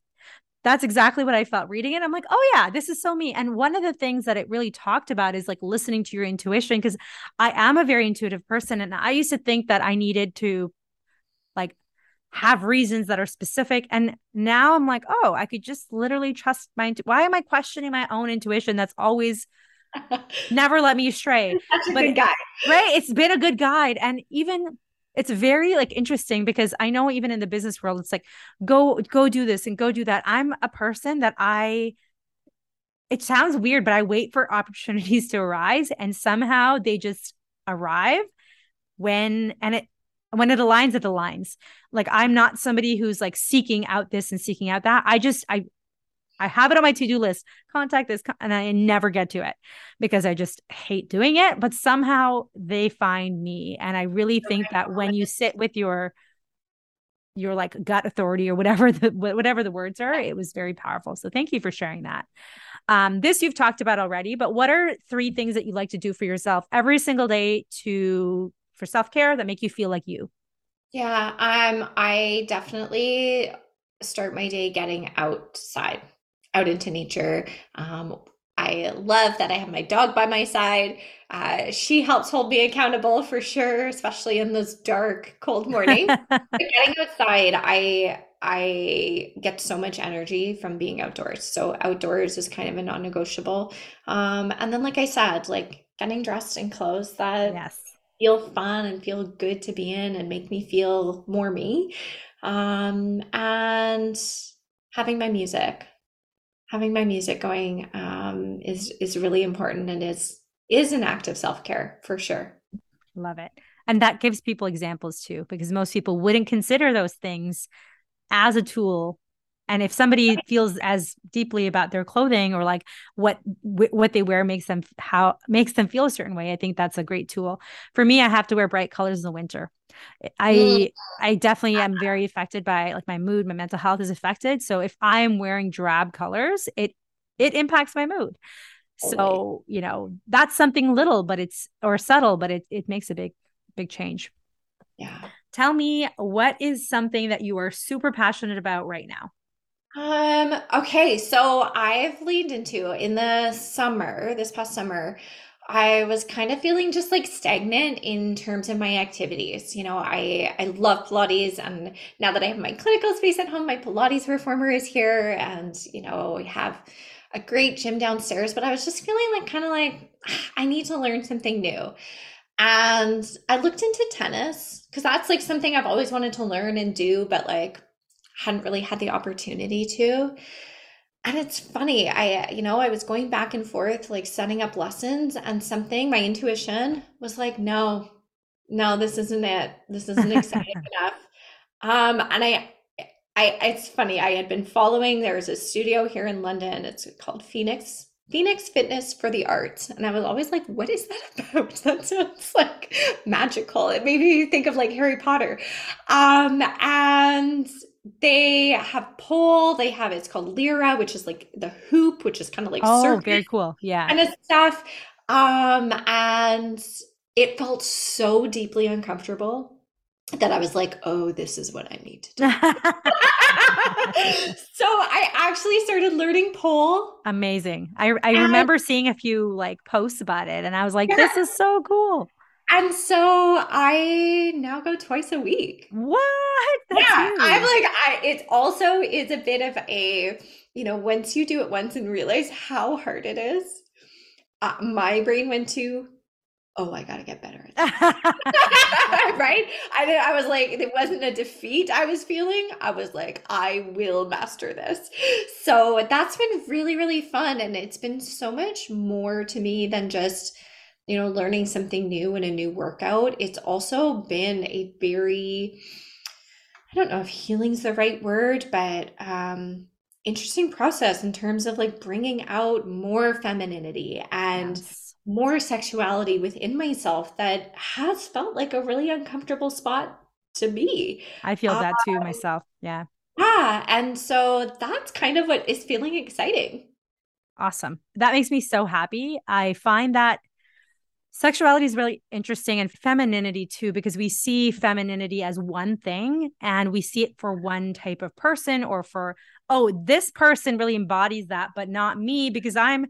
That's exactly what I felt reading it. I'm like, oh yeah, this is so me. And one of the things that it really talked about is like listening to your intuition, because I am a very intuitive person. And I used to think that I needed to like have reasons that are specific. And now I'm like, oh, I could just literally trust my, intu- why am I questioning my own intuition? That's always never let me astray. That's a but good guide. It, right. It's been a good guide. And even it's very like interesting, because I know even in the business world, it's like, go, go do this and go do that. I'm a person that I, it sounds weird, but I wait for opportunities to arise, and somehow they just arrive when, and it, when it aligns, it aligns. Like I'm not somebody who's like seeking out this and seeking out that. I just, I, I have it on my to-do list, contact this, and I never get to it because I just hate doing it, but somehow they find me. And I really think that when you sit with your, your like gut authority or whatever, the, whatever the words are, it was very powerful. So thank you for sharing that. Um, this you've talked about already, but what are three things that you like to do for yourself every single day to, for self-care that make you feel like you? Yeah. Um, I definitely start my day getting outside. out into nature. Um, I love that I have my dog by my side. Uh, she helps hold me accountable for sure, especially in those dark, cold mornings. But getting outside, I I get so much energy from being outdoors. So outdoors is kind of a non-negotiable. Um, and then, like I said, like getting dressed in clothes that yes. feel fun and feel good to be in and make me feel more me. Um, and having my music. Having my music going um, is is really important, and is is an act of self-care for sure. Love it. And that gives people examples too, because most people wouldn't consider those things as a tool. And if somebody feels as deeply about their clothing or like what wh- what they wear makes them how makes them feel a certain way, I think that's a great tool. For me, I have to wear bright colors in the winter. I mm. I definitely am very affected by like my mood, my mental health is affected. So if I'm wearing drab colors, it it impacts my mood. So, you know, that's something little, but it's or subtle, but it it makes a big big change. Yeah. Tell me, what is something that you are super passionate about right now? Um, okay. So I've leaned into in the summer, this past summer, I was kind of feeling just like stagnant in terms of my activities. You know, I, I love Pilates, and now that I have my clinical space at home, my Pilates reformer is here, and, you know, we have a great gym downstairs, but I was just feeling like kind of like, I need to learn something new. And I looked into tennis, because that's like something I've always wanted to learn and do, but like hadn't really had the opportunity to. And it's funny, I, you know, I was going back and forth, like setting up lessons, and something, my intuition was like, no, no, this isn't it. This isn't exciting enough. Um, and I, I, it's funny, I had been following, there's a studio here in London, it's called Phoenix, Phoenix Fitness for the Arts. And I was always like, what is that about? That sounds like magical. It made me think of like Harry Potter. Um, and they have pole, they have, it's called Lyra, which is like the hoop, which is kind of like oh, circuit, very cool, yeah, kind of stuff. Um, and it felt so deeply uncomfortable that I was like, oh, this is what I need to do. So I actually started learning pole. Amazing. I I and, remember seeing a few like posts about it, and I was like, yeah, this is so cool. And so I now go twice a week. What? That's yeah, huge. I'm like, I, it also is a bit of a, you know, once you do it once and realize how hard it is, uh, my brain went to, oh, I got to get better at that. Right? I, I was like, it wasn't a defeat I was feeling. I was like, I will master this. So that's been really, really fun. And it's been so much more to me than just, you know, learning something new and a new workout. It's also been a very, I don't know if healing's the right word, but um, interesting process in terms of like bringing out more femininity and yes, more sexuality within myself that has felt like a really uncomfortable spot to be. I feel that um, too myself. Yeah. Yeah. And so that's kind of what is feeling exciting. Awesome. That makes me so happy. I find that sexuality is really interesting, and femininity too, because we see femininity as one thing, and we see it for one type of person, or for, oh, this person really embodies that, but not me because I'm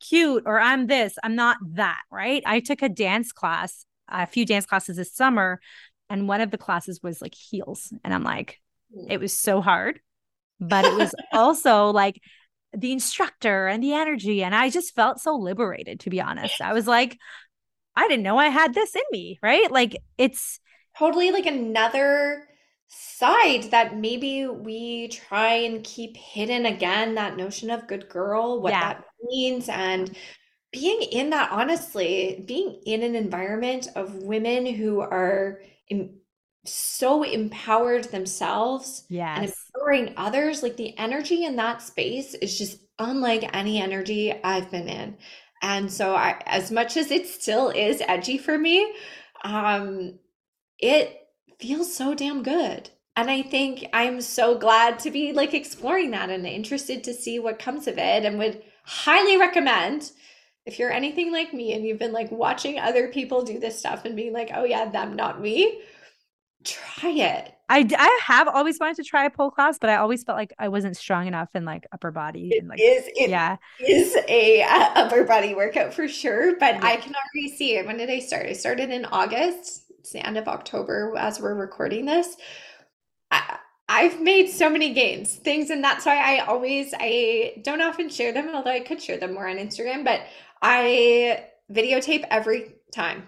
cute or I'm this, I'm not that, right? I took a dance class, a few dance classes this summer, and one of the classes was like heels. And I'm like, it was so hard, but it was also like the instructor and the energy. And I just felt so liberated, to be honest. I was like, I didn't know I had this in me, right? Like it's totally like another side that maybe we try and keep hidden. Again, that notion of good girl, what yeah, that means, and being in that, honestly, being in an environment of women who are in, so empowered themselves, yes, and empowering others. Like the energy in that space is just unlike any energy I've been in. And so I, as much as it still is edgy for me, um, it feels so damn good. And I think I'm so glad to be like exploring that and interested to see what comes of it, and would highly recommend, if you're anything like me and you've been like watching other people do this stuff and being like, oh yeah, them, not me, try it. I, I have always wanted to try a pole class, but I always felt like I wasn't strong enough in like upper body. It and like, is, it yeah. is a uh, upper body workout for sure, but yeah, I can already see it. When did I start? I started in August. It's the end of October as we're recording this. I, I've made so many gains, things, and that's why I always, I don't often share them, although I could share them more on Instagram, but I videotape every time,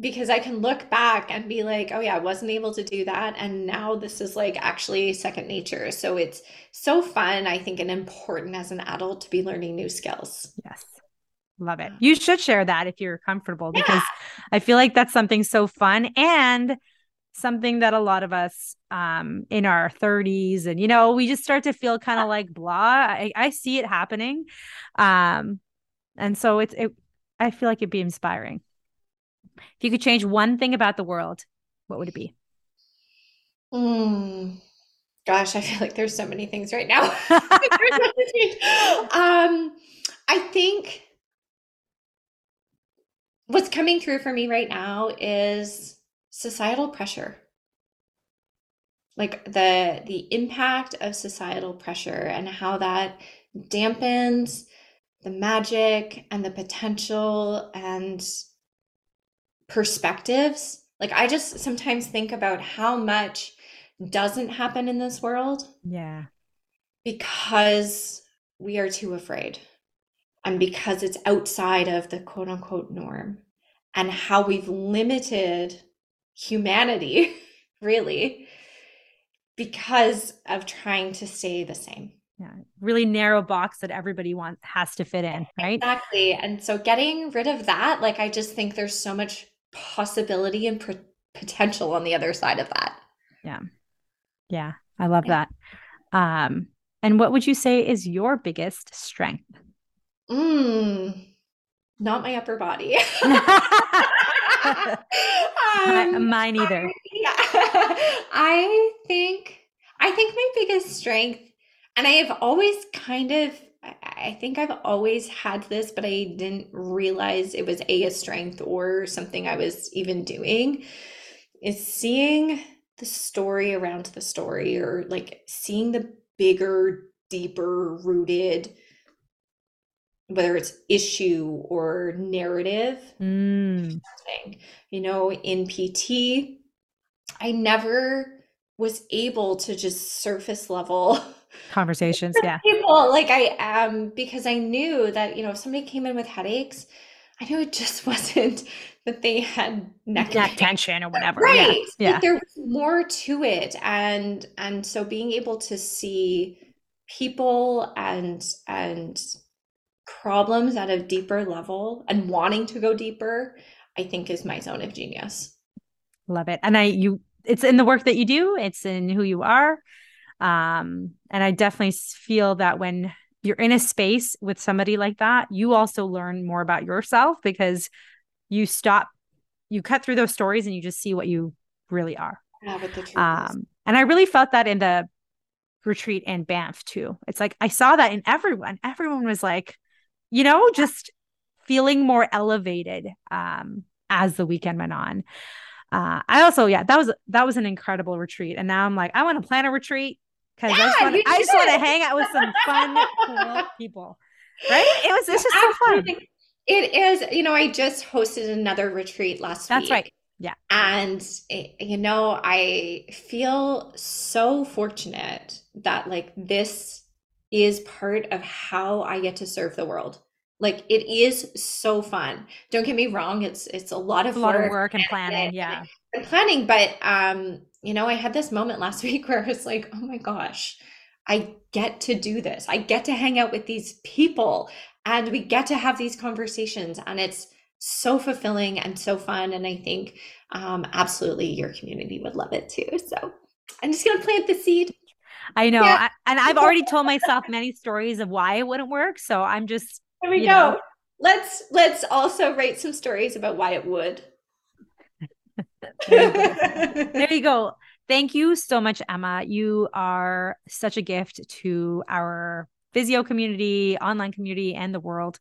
because I can look back and be like, oh yeah, I wasn't able to do that, and now this is like actually second nature. So it's so fun, I think, and important as an adult to be learning new skills. Yes. Love it. You should share that if you're comfortable, because yeah, I feel like that's something so fun, and something that a lot of us um, in our thirties and, you know, we just start to feel kind of like blah. I, I see it happening. Um, and so it's, it, I feel like it'd be inspiring. If you could change one thing about the world, what would it be? Mm, gosh, I feel like there's so many things right now. um, I think what's coming through for me right now is societal pressure. Like the the impact of societal pressure and how that dampens the magic and the potential and perspectives. Like, I just sometimes think about how much doesn't happen in this world. Yeah. Because we are too afraid, and because it's outside of the quote unquote norm, and how we've limited humanity really because of trying to stay the same. Yeah. Really narrow box that everybody wants, has to fit in, right? Exactly. And so getting rid of that, like, I just think there's so much possibility and pro- potential on the other side of that. Yeah. Yeah. I love yeah. that. Um, and what would you say is your biggest strength? Mm, not my upper body. um, Mine either. I, yeah. I think, I think my biggest strength, and I have always kind of, I think I've always had this, but I didn't realize it was a, a strength or something I was even doing, is seeing the story around the story, or like seeing the bigger, deeper rooted, whether it's issue or narrative, mm. you know, in P T, I never was able to just surface level conversations. Yeah. People like I am, um, because I knew that, you know, if somebody came in with headaches, I knew it just wasn't that they had neck, neck tension or whatever. Right. Yeah. Like, yeah. There was more to it. And, and so being able to see people and, and problems at a deeper level and wanting to go deeper, I think is my zone of genius. Love it. And I, you, it's in the work that you do. It's in who you are. Um, and I definitely feel that when you're in a space with somebody like that, you also learn more about yourself, because you stop, you cut through those stories and you just see what you really are. Yeah, but the truth um, is. And I really felt that in the retreat in Banff too. It's like, I saw that in everyone. Everyone was like, you know, just feeling more elevated, um, as the weekend went on. Uh, I also, yeah, that was, that was an incredible retreat. And now I'm like, I want to plan a retreat, because yeah, I just want to hang out with some fun, cool people. Right. It was, it's just absolutely. So fun. It is, you know, I just hosted another retreat last That's week. That's right. Yeah. And it, you know, I feel so fortunate that like this is part of how I get to serve the world. Like, it is so fun. Don't get me wrong. It's, it's a lot of a lot work, of work and planning. And, yeah. And planning. But, um, you know, I had this moment last week where I was like, oh my gosh, I get to do this. I get to hang out with these people, and we get to have these conversations, and it's so fulfilling and so fun. And I think, um, absolutely your community would love it too. So I'm just going to plant the seed. I know. Yeah. I, and I've already told myself many stories of why it wouldn't work. So I'm just, There we you go. Know. Let's let's also write some stories about why it would. There you go. Thank you so much, Emma. You are such a gift to our physio community, online community, and the world.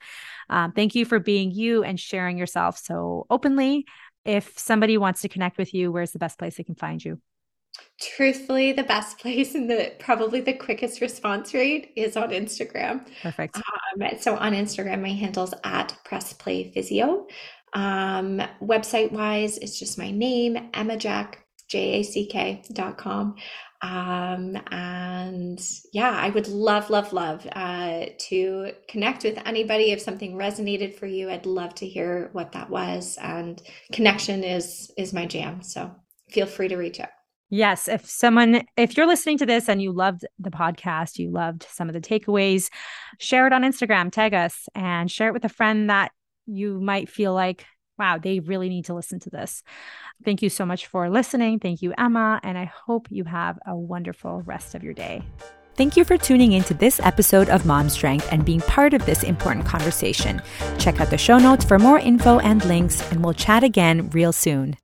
Um, thank you for being you and sharing yourself so openly. If somebody wants to connect with you, where's the best place they can find you? Truthfully, the best place and the probably the quickest response rate is on Instagram. Perfect. Um, so on Instagram, my handle's at Press Play Physio. Um, website wise, it's just my name, Emma Jack, J A C K dot com. Um, and yeah, I would love, love, love uh, to connect with anybody. If something resonated for you, I'd love to hear what that was. And connection is is my jam. So feel free to reach out. Yes. If someone, if you're listening to this and you loved the podcast, you loved some of the takeaways, share it on Instagram, tag us, and share it with a friend that you might feel like, wow, they really need to listen to this. Thank you so much for listening. Thank you, Emma. And I hope you have a wonderful rest of your day. Thank you for tuning into this episode of Mom Strength and being part of this important conversation. Check out the show notes for more info and links, and we'll chat again real soon.